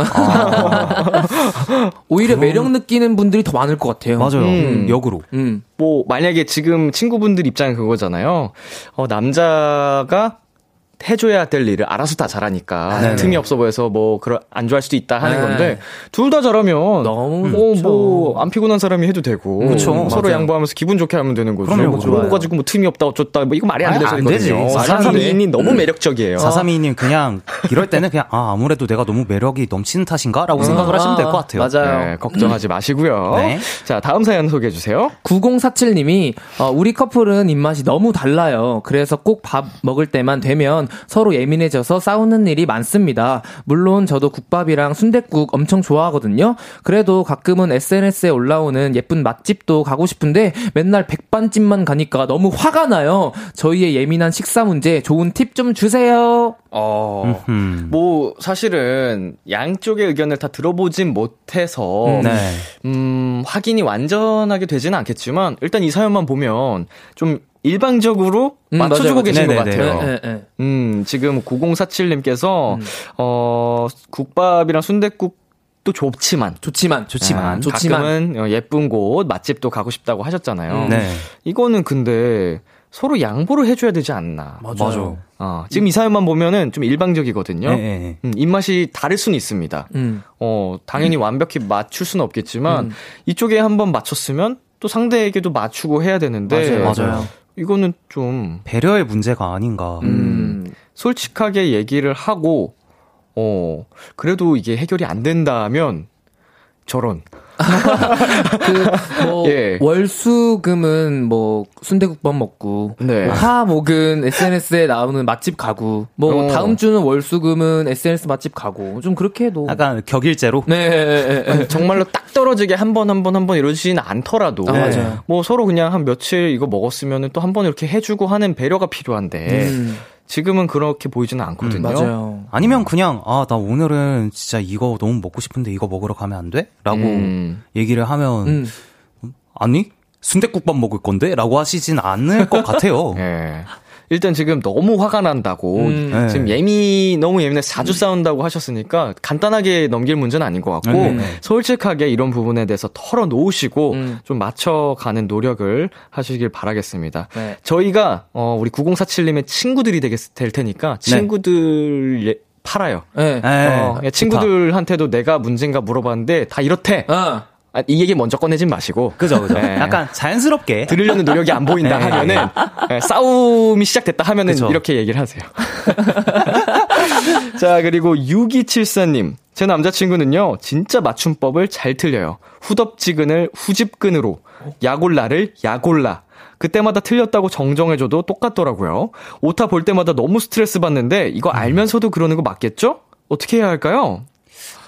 오히려 매력 느끼는 분들이 더 많을 것 같아요. 맞아요. 역으로. 뭐, 만약에 지금 친구분들 입장은 그거잖아요. 남자가, 해줘야 될 일을 알아서 다 잘하니까 네네. 틈이 없어 보여서 뭐 그런 안 좋아할 수도 있다 하는 건데 둘 다 잘하면 너무 뭐 안 피곤한 사람이 해도 되고 그쵸, 서로 맞아요. 양보하면서 기분 좋게 하면 되는 거죠. 그런 거 가지고 뭐 틈이 없다 어쩌다 뭐 이거 말이 안 되거든요. 4322님 너무 매력적이에요. 4322님 그냥 이럴 때는 그냥 아무래도 내가 너무 매력이 넘치는 탓인가라고 생각을 하시면 될 것 같아요. 맞아요. 네, 걱정하지 마시고요. 네. 자 다음 사연 소개해 주세요. 9047님이 우리 커플은 입맛이 너무 달라요. 그래서 꼭 밥 먹을 때만 되면 서로 예민해져서 싸우는 일이 많습니다. 물론 저도 국밥이랑 순댓국 엄청 좋아하거든요. 그래도 가끔은 SNS에 올라오는 예쁜 맛집도 가고 싶은데 맨날 백반집만 가니까 너무 화가 나요. 저희의 예민한 식사 문제 좋은 팁 좀 주세요. 뭐 사실은 양쪽의 의견을 다 들어보진 못해서 확인이 완전하게 되지는 않겠지만 일단 이 사연만 보면 좀 일방적으로 맞춰주고 계신 것 같아요. 네. 지금 9047님께서 국밥이랑 순댓국도 좋지만 가끔은 예쁜 곳 맛집도 가고 싶다고 하셨잖아요. 네. 이거는 근데 서로 양보를 해줘야 되지 않나. 맞아요. 지금 이 사연만 보면은 좀 일방적이거든요. 네. 입맛이 다를 수는 있습니다. 당연히 완벽히 맞출 수는 없겠지만 이쪽에 한번 맞췄으면 또 상대에게도 맞추고 해야 되는데 맞아요. 이거는 좀 배려의 문제가 아닌가. 솔직하게 얘기를 하고 그래도 이게 해결이 안 된다면 저런. 월수금은 뭐 순대국밥 먹고 화목은 SNS에 나오는 맛집 가고 뭐 다음 주는 월수금은 SNS 맛집 가고 좀 그렇게 해도 약간 격일제로 정말로 딱 떨어지게 한 번 이러지는 않더라도 뭐 서로 그냥 한 며칠 이거 먹었으면은 또 한 번 이렇게 해주고 하는 배려가 필요한데 지금은 그렇게 보이지는 않거든요. 맞아요. 아니면 그냥 아, 나 오늘은 진짜 이거 너무 먹고 싶은데 이거 먹으러 가면 안 돼? 라고 얘기를 하면 아니? 순댓국밥 먹을 건데? 라고 하시진 않을 것 같아요. 네. 일단 지금 너무 화가 난다고 지금 너무 예민해서 자주 싸운다고 하셨으니까 간단하게 넘길 문제는 아닌 것 같고 솔직하게 이런 부분에 대해서 털어놓으시고 좀 맞춰가는 노력을 하시길 바라겠습니다. 네. 저희가 우리 9047님의 친구들이 될 테니까 친구들... 네. 팔아요. 네. 친구들한테도 내가 문제인가 물어봤는데 다 이렇대. 이 얘기 먼저 꺼내진 마시고. 그죠. 네. 약간 자연스럽게. 들으려는 노력이 안 보인다 하면은, 네, 싸움이 시작됐다 하면은 그쵸. 이렇게 얘기를 하세요. 자, 그리고 6274님. 제 남자친구는요, 진짜 맞춤법을 잘 틀려요. 후덥지근을 후집근으로, 야골라를 야골라. 그때마다 틀렸다고 정정해줘도 똑같더라고요. 오타 볼 때마다 너무 스트레스 받는데, 이거 알면서도 그러는 거 맞겠죠? 어떻게 해야 할까요?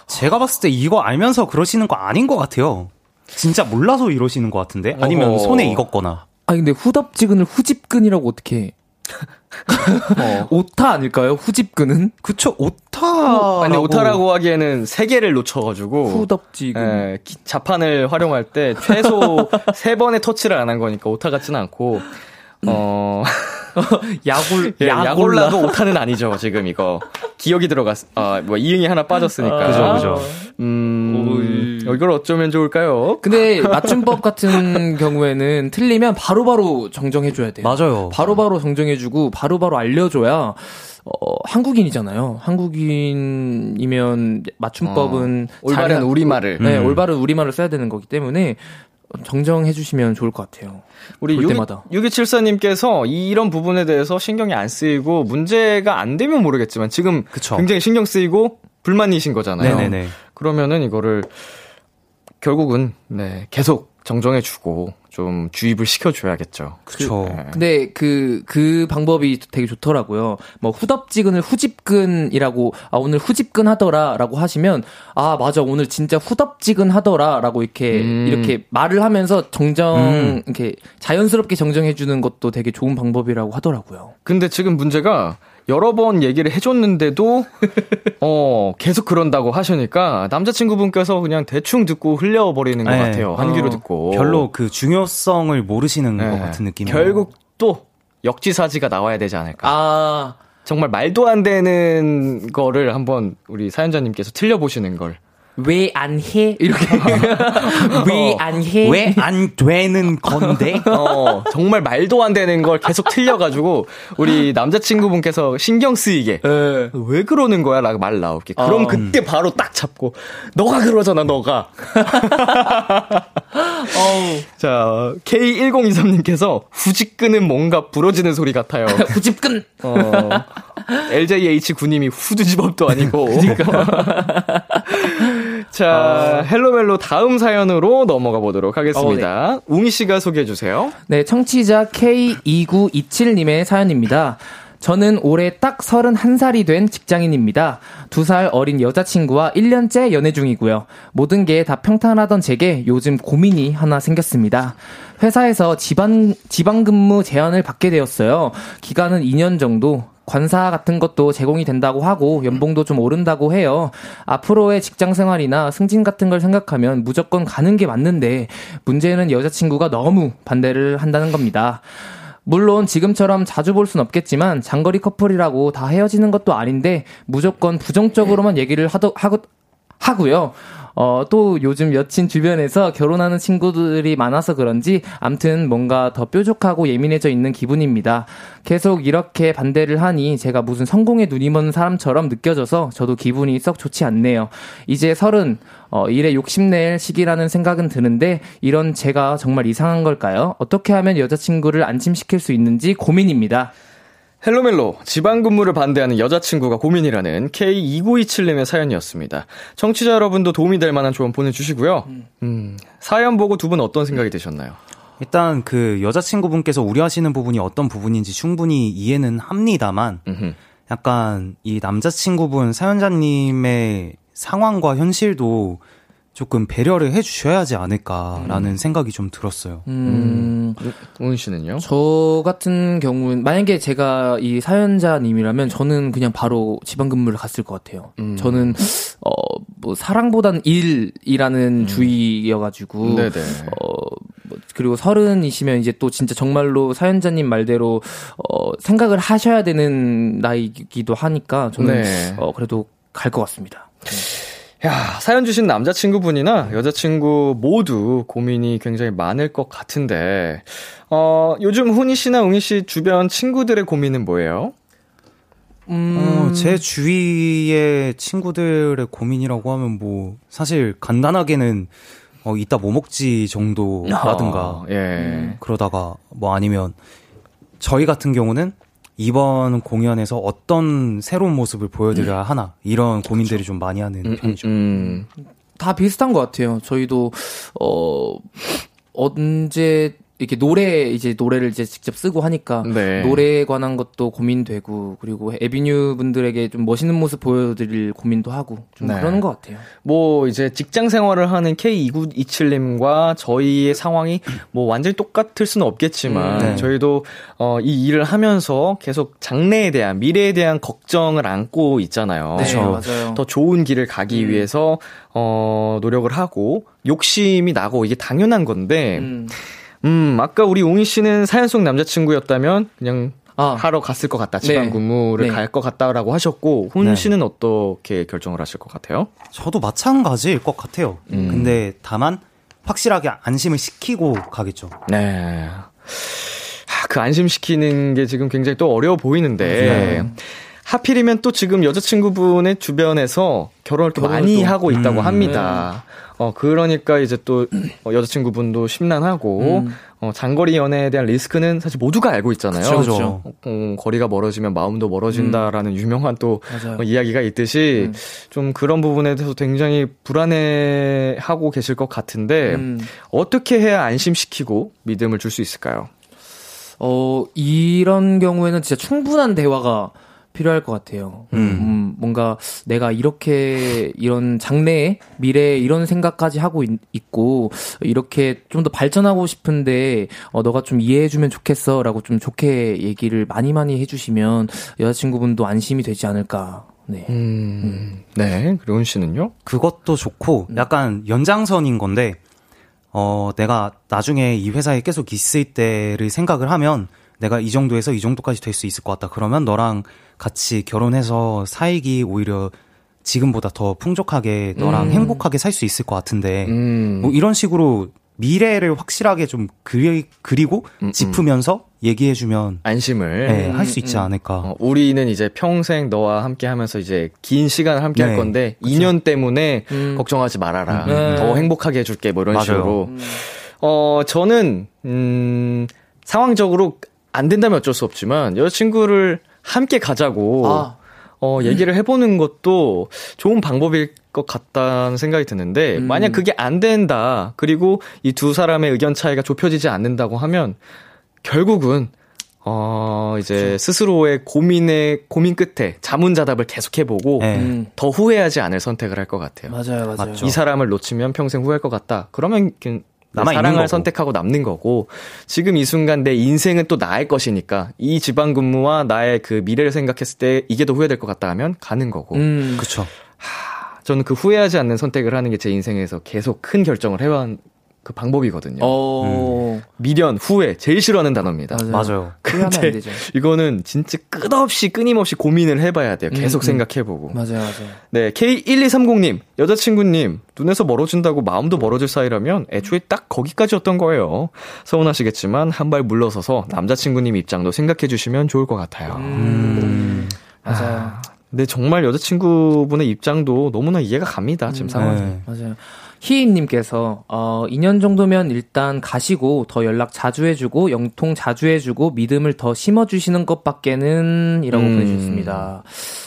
제가 봤을 때 이거 알면서 그러시는 거 아닌 것 같아요. 진짜 몰라서 이러시는 것 같은데? 아니면 손에 익었거나. 아니, 근데 후덥지근을 후집근이라고 어떻게. 오타 아닐까요? 후집근은? 그쵸, 오타. 아니, 오타라고 하기에는 세 개를 놓쳐가지고. 후덥지근. 에, 자판을 활용할 때 최소 세 번의 터치를 안 한 거니까 오타 같지는 않고. 야골라도 오타는 아니죠. 지금 이거 기억이 뭐 이응이 하나 빠졌으니까. 그죠. 이걸 어쩌면 좋을까요? 근데 맞춤법 같은 경우에는 틀리면 바로바로 정정해줘야 돼요. 맞아요. 바로바로 정정해주고 바로바로 알려줘야 한국인이잖아요. 한국인이면 맞춤법은 올바른 우리말을 올바른 우리말을 써야 되는 거기 때문에. 정정해 주시면 좋을 것 같아요. 우리 6274님께서 이런 부분에 대해서 신경이 안 쓰이고 문제가 안 되면 모르겠지만 지금 그쵸. 굉장히 신경 쓰이고 불만이신 거잖아요. 네네네. 그러면은 이거를 결국은 계속 정정해 주고 좀 주입을 시켜 줘야겠죠. 그렇죠. 근데 그 방법이 되게 좋더라고요. 뭐 후덥지근을 후집근이라고 아 오늘 후집근 하더라라고 하시면 아 맞아 오늘 진짜 후덥지근 하더라라고 이렇게 말을 하면서 정정 이렇게 자연스럽게 정정해 주는 것도 되게 좋은 방법이라고 하더라고요. 근데 지금 문제가 여러 번 얘기를 해줬는데도 계속 그런다고 하시니까 남자친구분께서 그냥 대충 듣고 흘려버리는 것 같아요. 한 귀로 듣고. 별로 그 중요성을 모르시는 것 같은 느낌이에요. 결국 또 역지사지가 나와야 되지 않을까. 정말 말도 안 되는 거를 한번 우리 사연자님께서 틀려보시는 걸. 왜 안 해? 이렇게. 왜 안 해? 왜 안 되는 건데? 정말 말도 안 되는 걸 계속 틀려가지고, 우리 남자친구분께서 신경 쓰이게, 왜 그러는 거야? 라고 말 나올게. 그럼 그때 바로 딱 잡고, 너가 그러잖아, 너가. 자, K1023님께서, 후집근은 뭔가 부러지는 소리 같아요. 후집근! LJH9님이 후두집업도 아니고. 그니까. 자, 헬로멜로 다음 사연으로 넘어가 보도록 하겠습니다. 네. 웅이 씨가 소개해 주세요. 네, 청취자 K2927님의 사연입니다. 저는 올해 딱 31살이 된 직장인입니다. 2살 어린 여자친구와 1년째 연애 중이고요. 모든 게 다 평탄하던 제게 요즘 고민이 하나 생겼습니다. 회사에서 지방근무 제안을 받게 되었어요. 기간은 2년 정도. 관사 같은 것도 제공이 된다고 하고 연봉도 좀 오른다고 해요. 앞으로의 직장생활이나 승진 같은 걸 생각하면 무조건 가는 게 맞는데 문제는 여자친구가 너무 반대를 한다는 겁니다. 물론 지금처럼 자주 볼 순 없겠지만 장거리 커플이라고 다 헤어지는 것도 아닌데 무조건 부정적으로만 얘기를 하고요. 또 요즘 여친 주변에서 결혼하는 친구들이 많아서 그런지 암튼 뭔가 더 뾰족하고 예민해져 있는 기분입니다. 계속 이렇게 반대를 하니 제가 무슨 성공에 눈이 먼 사람처럼 느껴져서 저도 기분이 썩 좋지 않네요. 이제 30, 일에 욕심낼 시기라는 생각은 드는데 이런 제가 정말 이상한 걸까요? 어떻게 하면 여자친구를 안심시킬 수 있는지 고민입니다. 헬로멜로 지방근무를 반대하는 여자친구가 고민이라는 K2927님의 사연이었습니다. 청취자 여러분도 도움이 될 만한 조언 보내주시고요. 사연 보고 두 분 어떤 생각이 드셨나요? 일단 그 여자친구분께서 우려하시는 부분이 어떤 부분인지 충분히 이해는 합니다만 약간 이 남자친구분 사연자님의 상황과 현실도 조금 배려를 해주셔야 하지 않을까라는 생각이 좀 들었어요. 우은 씨는요? 저 같은 경우는 만약에 제가 이 사연자님이라면 저는 그냥 바로 지방 근무를 갔을 것 같아요. 저는 뭐 사랑보단 일이라는 주의여가지고 네네. 그리고 서른이시면 이제 또 진짜 정말로 사연자님 말대로 생각을 하셔야 되는 나이기도 하니까 저는 네. 그래도 갈 것 같습니다. 네. 야, 사연 주신 남자친구분이나 여자친구 모두 고민이 굉장히 많을 것 같은데 요즘 훈이 씨나 웅이 씨 주변 친구들의 고민은 뭐예요? 제 주위의 친구들의 고민이라고 하면 뭐 사실 간단하게는 이따 뭐 먹지 정도라든가 예. 그러다가 뭐 아니면 저희 같은 경우는 이번 공연에서 어떤 새로운 모습을 보여드려야 하나 이런 고민들이 그렇죠. 좀 많이 하는 편이죠. 다 비슷한 것 같아요. 저희도 언제 이렇게 노래를 이제 직접 쓰고 하니까 네. 노래에 관한 것도 고민되고 그리고 에비뉴 분들에게 좀 멋있는 모습 보여드릴 고민도 하고 좀 네. 그러는 것 같아요. 뭐 이제 직장 생활을 하는 K2927님과 저희의 상황이 뭐 완전히 똑같을 수는 없겠지만 네. 저희도 이 일을 하면서 계속 장래에 대한 미래에 대한 걱정을 안고 있잖아요. 네, 맞아요. 더 좋은 길을 가기 위해서 노력을 하고 욕심이 나고 이게 당연한 건데. 아까 우리 웅이 씨는 사연 속 남자친구였다면 그냥 하러 갔을 것 같다. 지방 근무를 네. 갈 것 같다라고 하셨고 훈 네. 씨는 어떻게 결정을 하실 것 같아요? 저도 마찬가지일 것 같아요. 근데 다만 확실하게 안심을 시키고 가겠죠. 네. 그 안심시키는 게 지금 굉장히 또 어려워 보이는데 네. 하필이면 또 지금 여자친구분의 주변에서 결혼을 또 많이 하고 있다고 합니다. 네. 그러니까 이제 또 여자친구분도 심란하고 장거리 연애에 대한 리스크는 사실 모두가 알고 있잖아요. 그렇죠. 거리가 멀어지면 마음도 멀어진다라는 유명한 또 맞아요. 이야기가 있듯이 좀 그런 부분에 대해서 굉장히 불안해하고 계실 것 같은데 어떻게 해야 안심시키고 믿음을 줄 수 있을까요? 이런 경우에는 진짜 충분한 대화가 필요할 것 같아요. 뭔가 내가 이렇게 이런 장래에 미래에 이런 생각까지 하고 있고 이렇게 좀 더 발전하고 싶은데 너가 좀 이해해주면 좋겠어 라고 좀 좋게 얘기를 많이 해주시면 여자친구분도 안심이 되지 않을까. 네. 네. 그리고 은 씨는요? 그것도 좋고 약간 연장선인 건데 내가 나중에 이 회사에 계속 있을 때를 생각을 하면 내가 이 정도에서 이 정도까지 될 수 있을 것 같다. 그러면 너랑 같이 결혼해서 사익이 오히려 지금보다 더 풍족하게 너랑 행복하게 살 수 있을 것 같은데 뭐 이런 식으로 미래를 확실하게 좀 그리고 짚으면서 얘기해주면 안심을 네, 할 수 있지 않을까. 우리는 이제 평생 너와 함께하면서 이제 긴 시간을 함께할 네, 건데 그쵸? 인연 때문에 걱정하지 말아라. 더 행복하게 해줄게. 뭐 이런 맞아요. 식으로. 저는 상황적으로 안 된다면 어쩔 수 없지만 여자친구를 함께 가자고 얘기를 해보는 것도 좋은 방법일 것 같다는 생각이 드는데 만약 그게 안 된다 그리고 이 두 사람의 의견 차이가 좁혀지지 않는다고 하면 결국은 이제 스스로의 고민 끝에 자문자답을 계속해보고 더 후회하지 않을 선택을 할 것 같아요. 맞아요. 이 사람을 놓치면 평생 후회할 것 같다. 그러면 사랑을 선택하고 남는 거고 지금 이 순간 내 인생은 또 나의 것이니까 이 지방근무와 나의 그 미래를 생각했을 때 이게 더 후회될 것 같다 하면 가는 거고 그렇죠. 저는 그 후회하지 않는 선택을 하는 게 제 인생에서 계속 큰 결정을 해온 그 방법이거든요. 미련, 후회 제일 싫어하는 단어입니다. 맞아요. 근데 이거는 진짜 끊임없이 고민을 해봐야 돼요. 계속 생각해보고. 맞아요. 네, K1230님, 여자친구님 눈에서 멀어진다고 마음도 멀어질 사이라면 애초에 딱 거기까지였던 거예요. 서운하시겠지만 한 발 물러서서 남자친구님 입장도 생각해주시면 좋을 것 같아요. 맞아요. 근데 정말 여자친구분의 입장도 너무나 이해가 갑니다. 지금 상황이. 네. 맞아요. 희인님께서 2년 정도면 일단 가시고 더 연락 자주 해주고 영통 자주 해주고 믿음을 더 심어주시는 것밖에는 이라고 보내주셨습니다.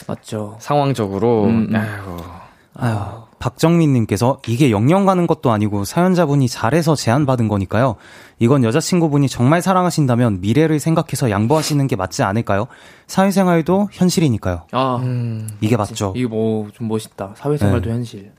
맞죠. 상황적으로 박정민님께서 이게 영영 가는 것도 아니고 사연자분이 잘해서 제안받은 거니까요. 이건 여자친구분이 정말 사랑하신다면 미래를 생각해서 양보하시는 게 맞지 않을까요? 사회생활도 현실이니까요. 이게 맞죠. 이거 뭐 좀 멋있다. 사회생활도 현실.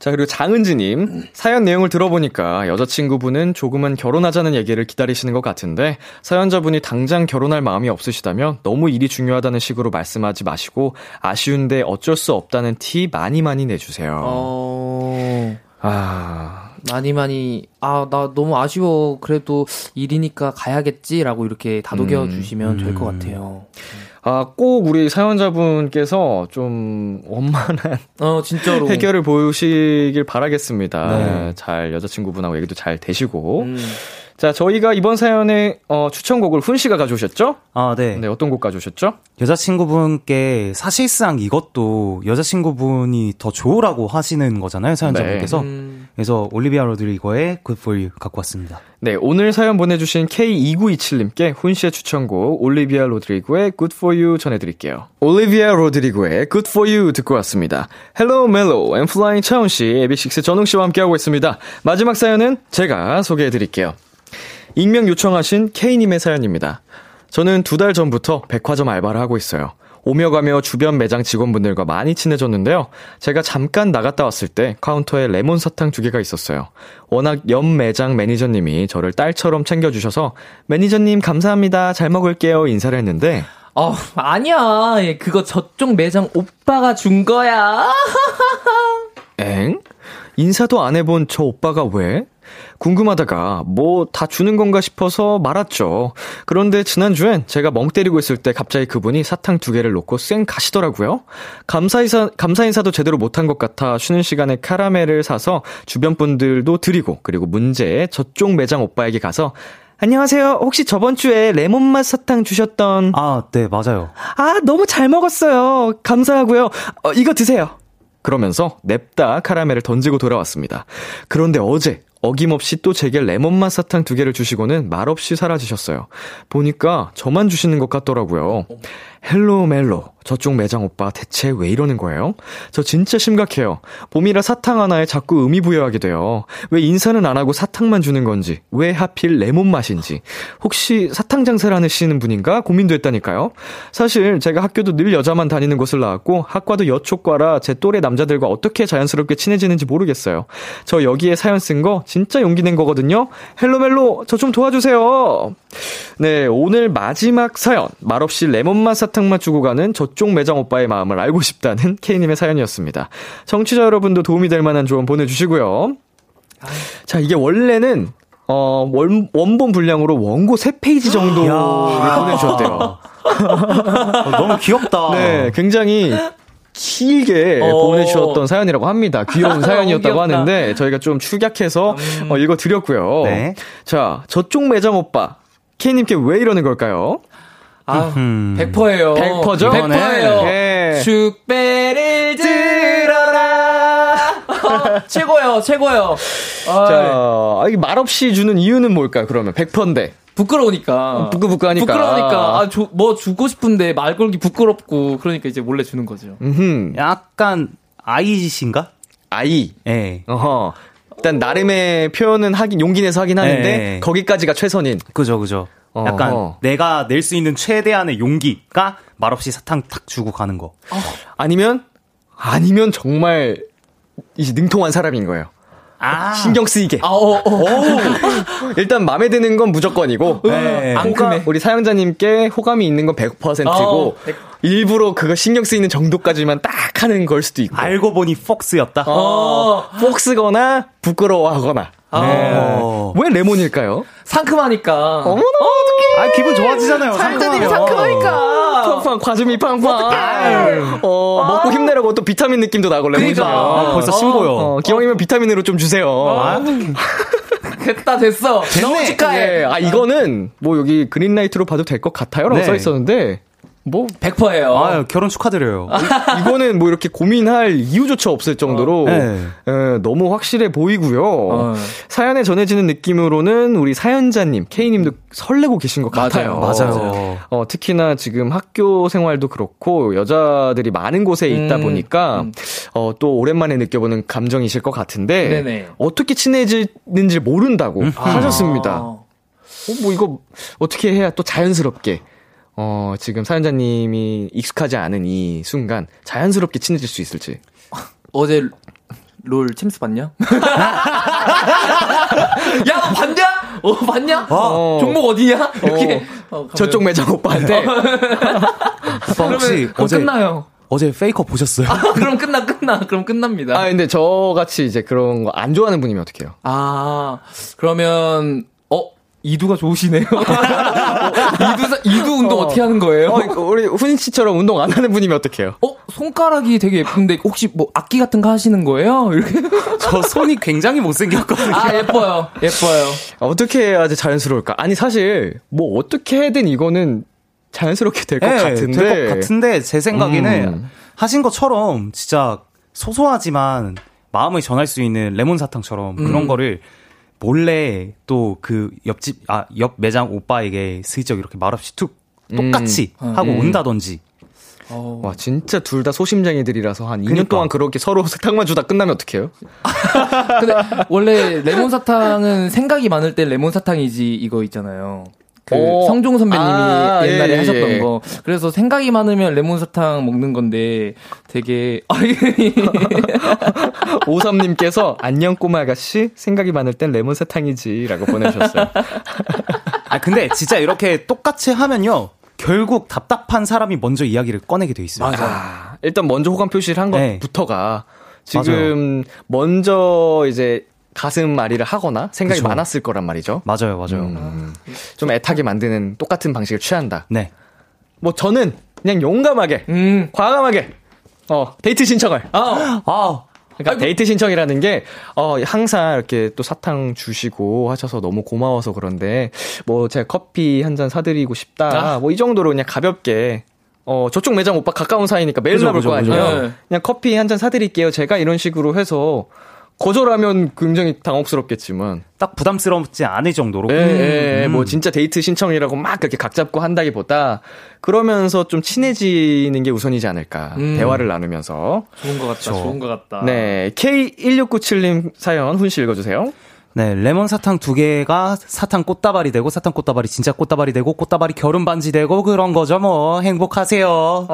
자, 그리고 장은지님, 사연 내용을 들어보니까 여자친구분은 조금은 결혼하자는 얘기를 기다리시는 것 같은데 사연자분이 당장 결혼할 마음이 없으시다면 너무 일이 중요하다는 식으로 말씀하지 마시고 아쉬운데 어쩔 수 없다는 티 많이 내주세요. 나 너무 아쉬워. 그래도 일이니까 가야겠지라고 이렇게 다독여 주시면 될 것 같아요. 아, 꼭 우리 사연자분께서 좀 원만한 진짜로 해결을 보시길 바라겠습니다. 네. 잘 여자친구분하고 얘기도 잘 되시고. 자, 저희가 이번 사연의 추천곡을 훈 씨가 가져오셨죠? 아, 네. 네, 어떤 곡 가져오셨죠? 여자친구분께 사실상 이것도 여자친구분이 더 좋으라고 하시는 거잖아요, 사연자분께서. 네. 그래서 올리비아 로드리거의 Good For You 갖고 왔습니다. 네, 오늘 사연 보내주신 K2927님께 훈 씨의 추천곡 올리비아 로드리거의 Good For You 전해드릴게요. 올리비아 로드리거의 Good For You 듣고 왔습니다. Hello, Mellow, 엔플라잉 차훈 씨, AB6IX 전웅 씨와 함께하고 있습니다. 마지막 사연은 제가 소개해드릴게요. 익명 요청하신 K님의 사연입니다. 저는 2달 전부터 백화점 알바를 하고 있어요. 오며 가며 주변 매장 직원분들과 많이 친해졌는데요. 제가 잠깐 나갔다 왔을 때 카운터에 레몬 사탕 2개가 있었어요. 워낙 옆 매장 매니저님이 저를 딸처럼 챙겨주셔서 매니저님 감사합니다, 잘 먹을게요 인사를 했는데 아니야, 그거 저쪽 매장 오빠가 준 거야. 엥? 인사도 안 해본 저 오빠가 왜? 궁금하다가 뭐 다 주는 건가 싶어서 말았죠. 그런데 지난주엔 제가 멍 때리고 있을 때 갑자기 그분이 사탕 2개를 놓고 쌩 가시더라고요. 감사 인사도 제대로 못한 것 같아 쉬는 시간에 카라멜을 사서 주변 분들도 드리고, 그리고 문제의 저쪽 매장 오빠에게 가서 안녕하세요, 혹시 저번 주에 레몬맛 사탕 주셨던... 아, 네, 맞아요. 아, 너무 잘 먹었어요. 감사하고요. 이거 드세요. 그러면서 냅다 카라멜을 던지고 돌아왔습니다. 그런데 어제 어김없이 또 제게 레몬맛 사탕 2개를 주시고는 말없이 사라지셨어요. 보니까 저만 주시는 것 같더라고요. 헬로 멜로, 저쪽 매장 오빠 대체 왜 이러는 거예요? 저 진짜 심각해요. 봄이라 사탕 하나에 자꾸 의미부여하게 돼요. 왜 인사는 안 하고 사탕만 주는 건지, 왜 하필 레몬 맛인지, 혹시 사탕 장사를 하시는 분인가 고민도 했다니까요. 사실 제가 학교도 늘 여자만 다니는 곳을 나왔고 학과도 여초과라 제 또래 남자들과 어떻게 자연스럽게 친해지는지 모르겠어요. 저 여기에 사연 쓴 거 진짜 용기 낸 거거든요. 헬로멜로, 저 좀 도와주세요. 네, 오늘 마지막 사연, 말없이 레몬맛 사탕만 주고 가는 저쪽 매장 오빠의 마음을 알고 싶다는 K님의 사연이었습니다. 청취자 여러분도 도움이 될 만한 조언 보내주시고요. 자, 이게 원래는 원본 분량으로 원고 3페이지 정도를 보내주셨대요. 너무 귀엽다. 네, 굉장히 길게 보내주셨던 사연이라고 합니다. 귀여운 사연이었다고 하는데 저희가 좀 축약해서 읽어드렸고요. 네. 자, 저쪽 매장 오빠 K님께 왜 이러는 걸까요? 아, 100%예요. 100%죠? 100%예요. 네. 축배를 들어라. 최고요, 최고요. 자, 이게 말없이 주는 이유는 뭘까요? 그러면 100%인데. 부끄러우니까. 부끄러우니까. 뭐 주고 싶은데 말 걸기 부끄럽고, 그러니까 이제 몰래 주는 거죠. 약간 아이짓인가? 아이. 예. 어허. 일단 나름의 표현은 용기 내서 하긴 하는데 에이. 거기까지가 최선인. 그죠. 약간 내가 낼 수 있는 최대한의 용기가 말없이 사탕 탁 주고 가는 거. 아니면 정말 이제 능통한 사람인 거예요. 신경 쓰이게. 일단 마음에 드는 건 무조건이고, 우리 사연자님께 호감이 있는 건 100%고, 일부러 그거 신경 쓰이는 정도까지만 딱 하는 걸 수도 있고. 알고 보니 폭스였다. 폭스거나 부끄러워하거나. 왜 레몬일까요? 상큼하니까. 어머나, 어떡해. 기분 좋아지잖아요. 사연자님이 상큼하니까. 팡팡, 과즙이 팡팡. 먹고 힘내라고 또 비타민 느낌도 나고, 레몬이죠. 그러니까. 벌써 신고요. 기왕이면 비타민으로 좀 주세요. 됐다, 됐어. 너무 축하해. 이거는 뭐 여기 그린라이트로 봐도 될 것 같아요 라고 써 있었는데. 뭐 100%예요. 결혼 축하드려요. 이거는 뭐 이렇게 고민할 이유조차 없을 정도로 너무 확실해 보이고요. 사연에 전해지는 느낌으로는 우리 사연자님, K님도 설레고 계신 것 같아요. 맞아요. 특히나 지금 학교 생활도 그렇고 여자들이 많은 곳에 있다 보니까 또 오랜만에 느껴보는 감정이실 것 같은데 어떻게 친해지는지 모른다고 하셨습니다. 뭐 이거 어떻게 해야 또 자연스럽게 지금 사연자님이 익숙하지 않은 이 순간 자연스럽게 친해질 수 있을지. 어제 롤 침스 봤냐? 야, 너 봤냐? 어, 봤냐? 어. 종목 어디냐? 이렇게. 저쪽 매장 오빠한테. 오빠 혹시 어제 끝나요. 어제 페이커 보셨어요? 아, 그럼 끝나. 그럼 끝납니다. 아, 근데 저같이 이제 그런 거 안 좋아하는 분이면 어떡해요? 아, 그러면, 이두가 좋으시네요. 이두 운동 어떻게 하는 거예요? 우리 훈이 씨처럼 운동 안 하는 분이면 어떡해요? 손가락이 되게 예쁜데 혹시 뭐 악기 같은 거 하시는 거예요? 이렇게. 저 손이 굉장히 못생겼거든요. 아, 예뻐요. 어떻게 해야 자연스러울까? 아니, 사실 뭐 어떻게 해든 이거는 자연스럽게 될 것 같은데. 될 것 같은데 제 생각에는 하신 것처럼 진짜 소소하지만 마음을 전할 수 있는 레몬사탕처럼 그런 거를 몰래 또 그 옆집, 옆 매장 오빠에게 슬쩍 이렇게 말없이 툭 똑같이 하고 온다든지. 와, 진짜 둘 다 소심쟁이들이라서 한 2년 동안 그렇게 서로 사탕만 주다 끝나면 어떡해요? 근데 원래 레몬사탕은 생각이 많을 때 레몬사탕이지 이거 있잖아요. 그 성종 선배님이 옛날에 하셨던 거. 그래서 생각이 많으면 레몬사탕 먹는 건데 되게 53님께서 안녕 꼬마 아가씨 생각이 많을 땐 레몬사탕이지 라고 보내주셨어요. 아, 근데 진짜 이렇게 똑같이 하면요 결국 답답한 사람이 먼저 이야기를 꺼내게 돼 있어요. 맞아. 일단 먼저 호감 표시를 한 것부터가 지금 맞아요. 먼저 이제 가슴 말이를 하거나 생각이 많았을 거란 말이죠. 맞아요. 좀 애타게 만드는 똑같은 방식을 취한다. 네. 뭐 저는 그냥 용감하게, 과감하게, 데이트 신청을. 그러니까 데이트 신청이라는 게 항상 이렇게 또 사탕 주시고 하셔서 너무 고마워서 그런데 뭐 제가 커피 한 잔 사드리고 싶다. 뭐 이 정도로 그냥 가볍게. 저쪽 매장 오빠 가까운 사이니까 매일 나올 거 아니에요. 네. 그냥 커피 한 잔 사드릴게요. 제가 이런 식으로 해서. 거절하면 굉장히 당혹스럽겠지만 딱 부담스럽지 않을 정도로 뭐 진짜 데이트 신청이라고 막 그렇게 각 잡고 한다기보다 그러면서 좀 친해지는 게 우선이지 않을까. 대화를 나누면서 좋은 것 같다. 네, K1697님 사연 훈씨 읽어주세요. 네, 레몬 사탕 2개가 사탕 꽃다발이 되고 사탕 꽃다발이 진짜 꽃다발이 되고 꽃다발이 결혼 반지 되고 그런 거죠 뭐. 행복하세요.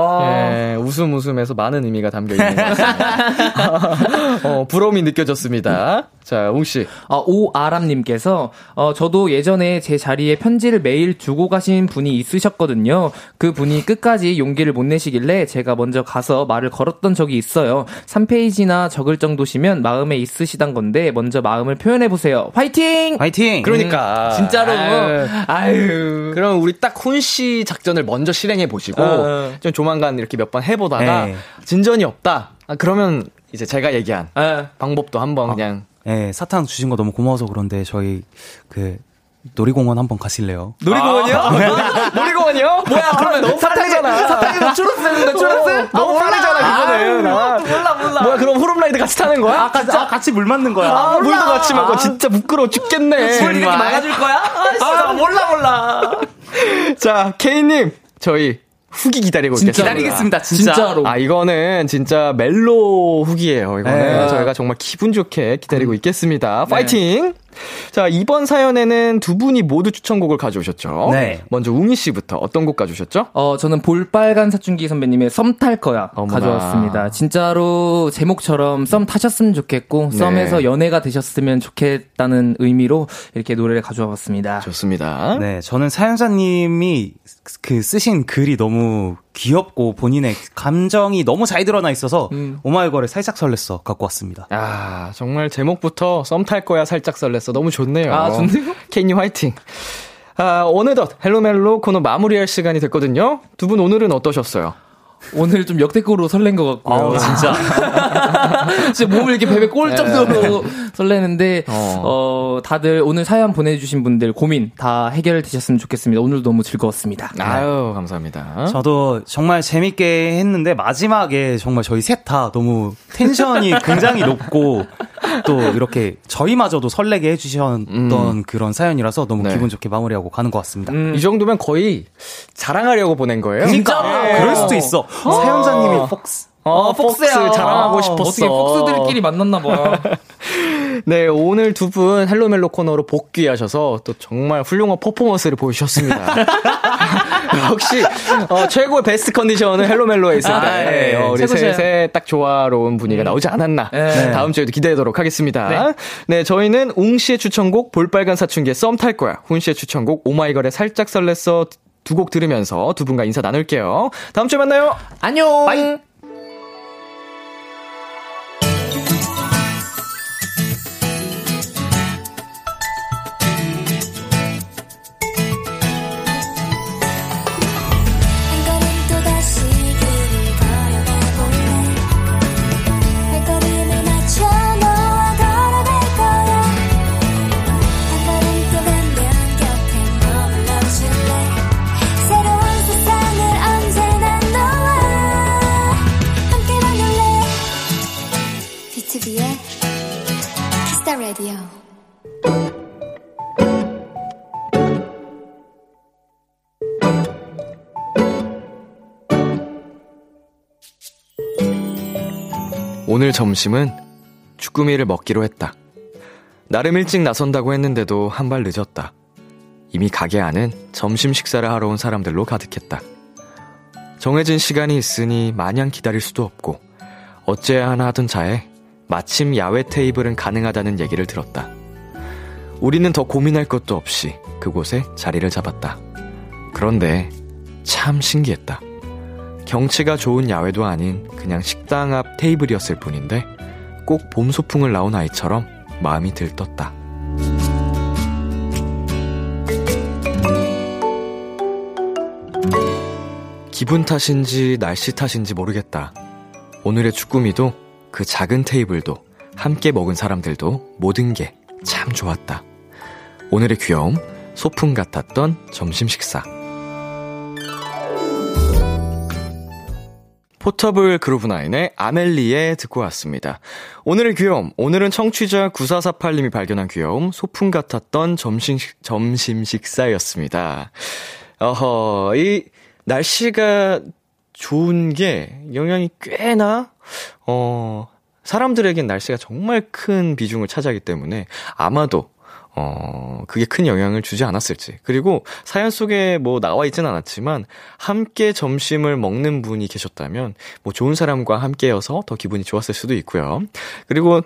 예, 웃음에서 많은 의미가 담겨 있는 것 같습니다. 부러움이 느껴졌습니다. 자, 웅씨. 오아람님께서 저도 예전에 제 자리에 편지를 매일 주고 가신 분이 있으셨거든요. 그 분이 끝까지 용기를 못 내시길래 제가 먼저 가서 말을 걸었던 적이 있어요. 3페이지나 적을 정도시면 마음에 있으시단 건데 먼저 마음을 표현해보세요. 화이팅! 그러니까 진짜로. 아유. 그럼 우리 딱 훈씨 작전을 먼저 실행해 보시고 좀 조만간 이렇게 몇 번 해보다가 진전이 없다. 그러면 이제 제가 얘기한 방법도 한번 그냥. 네, 사탕 주신 거 너무 고마워서 그런데 저희 그 놀이공원 한번 가실래요? 놀이공원이요? 놀이공원이요? 뭐야? 그러면 너무 사탕이잖아. 사탕이면 추러스? 너무 빠르잖아 그거는. 몰라. 뭐야? 그럼 호름라이드 같이 타는 거야? 같이 물 맞는 거야. 물도 같이 맞고 진짜 부끄러워 죽겠네. 물 이렇게 막아줄 거야? 몰라. 자, K님 저희 후기 기다리고 있겠습니다. 기다리겠습니다. 진짜로. 이거는 진짜 멜로 후기예요. 이거는 저희가 정말 기분 좋게 기다리고 있겠습니다. 파이팅! 자, 이번 사연에는 두 분이 모두 추천곡을 가져오셨죠. 네. 먼저 웅이 씨부터 어떤 곡 가져오셨죠? 저는 볼빨간 사춘기 선배님의 썸 탈 거야 가져왔습니다. 진짜로 제목처럼 썸 타셨으면 좋겠고 썸에서 연애가 되셨으면 좋겠다는 의미로 이렇게 노래를 가져와 봤습니다. 좋습니다. 네, 저는 사연자님이 그 쓰신 글이 너무 귀엽고 본인의 감정이 너무 잘 드러나 있어서 오마이걸을 살짝 설렜어 갖고 왔습니다. 아, 정말 제목부터 썸 탈 거야 살짝 설렜어. 너무 좋네요. 아, 좋네요. 케니 화이팅. 어느덧 헬로멜로 코너 마무리할 시간이 됐거든요. 두 분 오늘은 어떠셨어요? 오늘 좀 역대급으로 설렌 것 같고요. 진짜. 진짜 몸을 이렇게 베베 꼴 정도로 설레는데, 다들 오늘 사연 보내주신 분들 고민 다 해결되셨으면 좋겠습니다. 오늘도 너무 즐거웠습니다. 아유, 감사합니다. 저도 정말 재밌게 했는데, 마지막에 정말 저희 셋 다 너무 텐션이 굉장히 높고, 또 이렇게 저희마저도 설레게 해주셨던 그런 사연이라서 너무 기분 좋게 마무리하고 가는 것 같습니다. 이 정도면 거의 자랑하려고 보낸 거예요? 그러니까 그럴 수도 있어. 사연자님이 폭스. 폭스야. 자랑하고 싶었어. 어떻게 폭스들끼리 만났나 봐. 네, 오늘 두 분 헬로멜로 코너로 복귀하셔서 또 정말 훌륭한 퍼포먼스를 보여주셨습니다. 역시 최고의 베스트 컨디션은 헬로멜로에 있습니다. 네. 우리 셋에 딱 조화로운 분위기가 나오지 않았나. 네. 다음 주에도 기대하도록 하겠습니다. 네. 네, 저희는 웅 씨의 추천곡 볼빨간 사춘기의 썸 탈 거야, 훈 씨의 추천곡 오마이걸의 살짝 설렜어 두 곡 들으면서 두 분과 인사 나눌게요. 다음 주에 만나요. 안녕. 바이. 오늘 점심은 쭈꾸미를 먹기로 했다. 나름 일찍 나선다고 했는데도 한 발 늦었다. 이미 가게 안은 점심 식사를 하러 온 사람들로 가득했다. 정해진 시간이 있으니 마냥 기다릴 수도 없고 어째야 하나 하던 차에 마침 야외 테이블은 가능하다는 얘기를 들었다. 우리는 더 고민할 것도 없이 그곳에 자리를 잡았다. 그런데 참 신기했다. 경치가 좋은 야외도 아닌 그냥 식당 앞 테이블이었을 뿐인데 꼭 봄 소풍을 나온 아이처럼 마음이 들떴다. 기분 탓인지 날씨 탓인지 모르겠다. 오늘의 쭈꾸미도 그 작은 테이블도 함께 먹은 사람들도 모든 게 참 좋았다. 오늘의 귀여움, 소풍 같았던 점심 식사. 포터블 그루브나인의 아멜리에 듣고 왔습니다. 오늘의 귀여움, 오늘은 청취자 9448님이 발견한 귀여움, 소풍 같았던 점심 식사였습니다. 이 날씨가 좋은 게 영향이 꽤나, 사람들에겐 날씨가 정말 큰 비중을 차지하기 때문에 아마도 그게 큰 영향을 주지 않았을지. 그리고 사연 속에 뭐 나와 있진 않았지만 함께 점심을 먹는 분이 계셨다면 뭐 좋은 사람과 함께여서 더 기분이 좋았을 수도 있고요. 그리고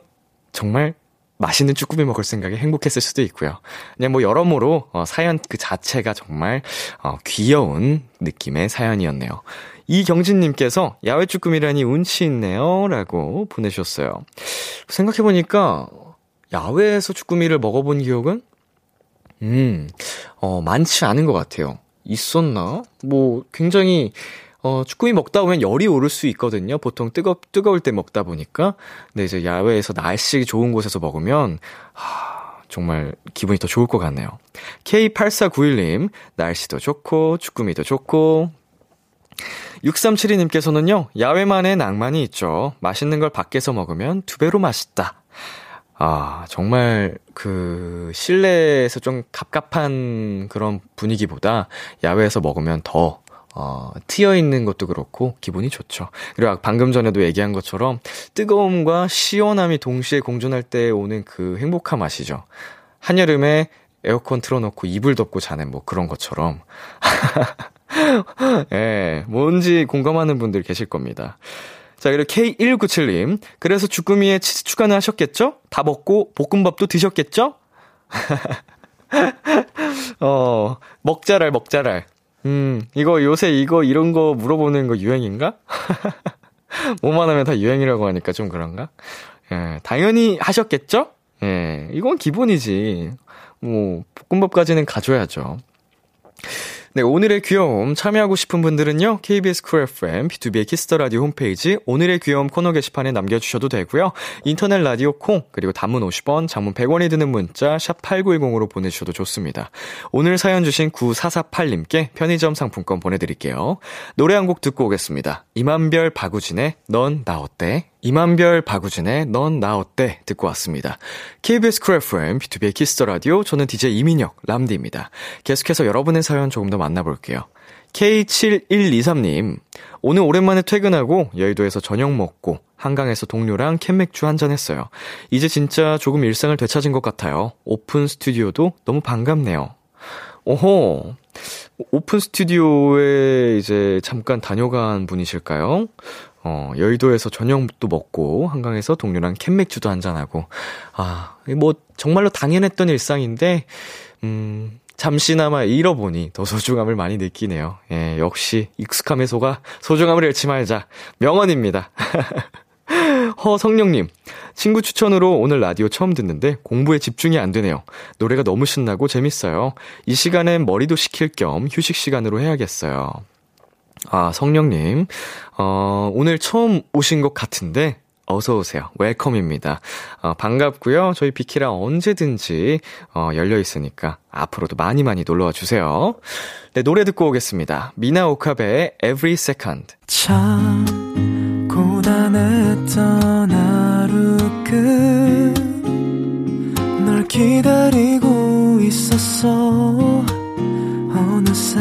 정말 맛있는 쭈꾸미 먹을 생각에 행복했을 수도 있고요. 그냥 뭐 여러모로 사연 그 자체가 정말 귀여운 느낌의 사연이었네요. 이경진님께서 야외 쭈꾸미라니 운치 있네요 라고 보내주셨어요. 생각해보니까 야외에서 쭈꾸미를 먹어본 기억은 많지 않은 것 같아요. 있었나? 뭐 굉장히 쭈꾸미 먹다 보면 열이 오를 수 있거든요. 보통 뜨거울 때 먹다 보니까. 근데 이제 야외에서 날씨 좋은 곳에서 먹으면 정말 기분이 더 좋을 것 같네요. K8491님, 날씨도 좋고 쭈꾸미도 좋고. 6372님께서는요, 야외만의 낭만이 있죠. 맛있는 걸 밖에서 먹으면 두 배로 맛있다. 정말 그 실내에서 좀 갑갑한 그런 분위기보다 야외에서 먹으면 더 트여 있는 것도 그렇고 기분이 좋죠. 그리고 방금 전에도 얘기한 것처럼 뜨거움과 시원함이 동시에 공존할 때 오는 그 행복함 아시죠? 한여름에 에어컨 틀어놓고 이불 덮고 자는 뭐 그런 것처럼. 예, 뭔지 공감하는 분들 계실 겁니다. 자, 그리고 K197님. 그래서 주꾸미에 치즈 추가는 하셨겠죠? 다 먹고 볶음밥도 드셨겠죠? 먹자랄. 이거 요새 이런 거 물어보는 거 유행인가? 뭐만 하면 다 유행이라고 하니까 좀 그런가? 예, 당연히 하셨겠죠? 예, 이건 기본이지. 뭐, 볶음밥까지는 가져야죠. 네, 오늘의 귀여움 참여하고 싶은 분들은요, KBS 쿨 FM, BTOB의 키스터라디오 홈페이지 오늘의 귀여움 코너 게시판에 남겨주셔도 되고요. 인터넷 라디오 콩, 그리고 단문 50원, 장문 100원이 드는 문자 샵 8910으로 보내주셔도 좋습니다. 오늘 사연 주신 9448님께 편의점 상품권 보내드릴게요. 노래 한 곡 듣고 오겠습니다. 이만별 박우진의 넌 나 어때? 이만별 박우진의 넌 나 어때 듣고 왔습니다. KBS 쿨 FM, BTOB의 키스더라디오, 저는 DJ 이민혁 람디입니다. 계속해서 여러분의 사연 조금 더 만나볼게요. K7123님, 오늘 오랜만에 퇴근하고 여의도에서 저녁 먹고 한강에서 동료랑 캔맥주 한잔 했어요. 이제 진짜 조금 일상을 되찾은 것 같아요. 오픈 스튜디오도 너무 반갑네요. 오호, 오픈 스튜디오에 이제 잠깐 다녀간 분이실까요? 여의도에서 저녁도 먹고 한강에서 동료랑 캔맥주도 한잔하고, 아, 뭐 정말로 당연했던 일상인데 잠시나마 잃어보니 더 소중함을 많이 느끼네요. 예, 역시 익숙함의 소가 소중함을 잃지 말자, 명언입니다. 허성령님, 친구 추천으로 오늘 라디오 처음 듣는데 공부에 집중이 안 되네요. 노래가 너무 신나고 재밌어요. 이 시간엔 머리도 식힐 겸 휴식 시간으로 해야겠어요. 아, 성령님, 오늘 처음 오신 것 같은데 어서오세요. 웰컴입니다. 반갑고요. 저희 비키라 언제든지 열려있으니까 앞으로도 많이 많이 놀러와 주세요. 네, 노래 듣고 오겠습니다. 미나 오카베의 Every Second. 참 고단했던 하루 끝 널 기다리고 있었어. 어느새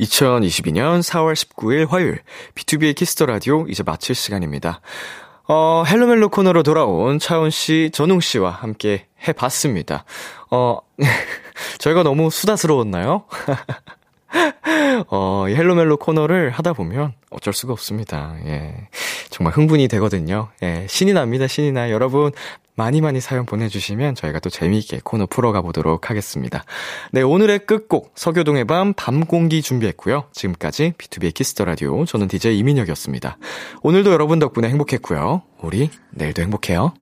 2022년 4월 19일 화요일, BTOB의 키스더 라디오 이제 마칠 시간입니다. 헬로멜로 코너로 돌아온 차은씨, 전웅씨와 함께 해봤습니다. 저희가 너무 수다스러웠나요? 이 헬로멜로 코너를 하다 보면 어쩔 수가 없습니다. 예. 정말 흥분이 되거든요. 예. 신이 납니다, 신이 나. 여러분, 많이 많이 사연 보내주시면 저희가 또 재미있게 코너 풀어가 보도록 하겠습니다. 네, 오늘의 끝곡 서교동의 밤, 밤공기 준비했고요. 지금까지 BTOB의 키스더라디오, 저는 DJ 이민혁이었습니다. 오늘도 여러분 덕분에 행복했고요. 우리 내일도 행복해요.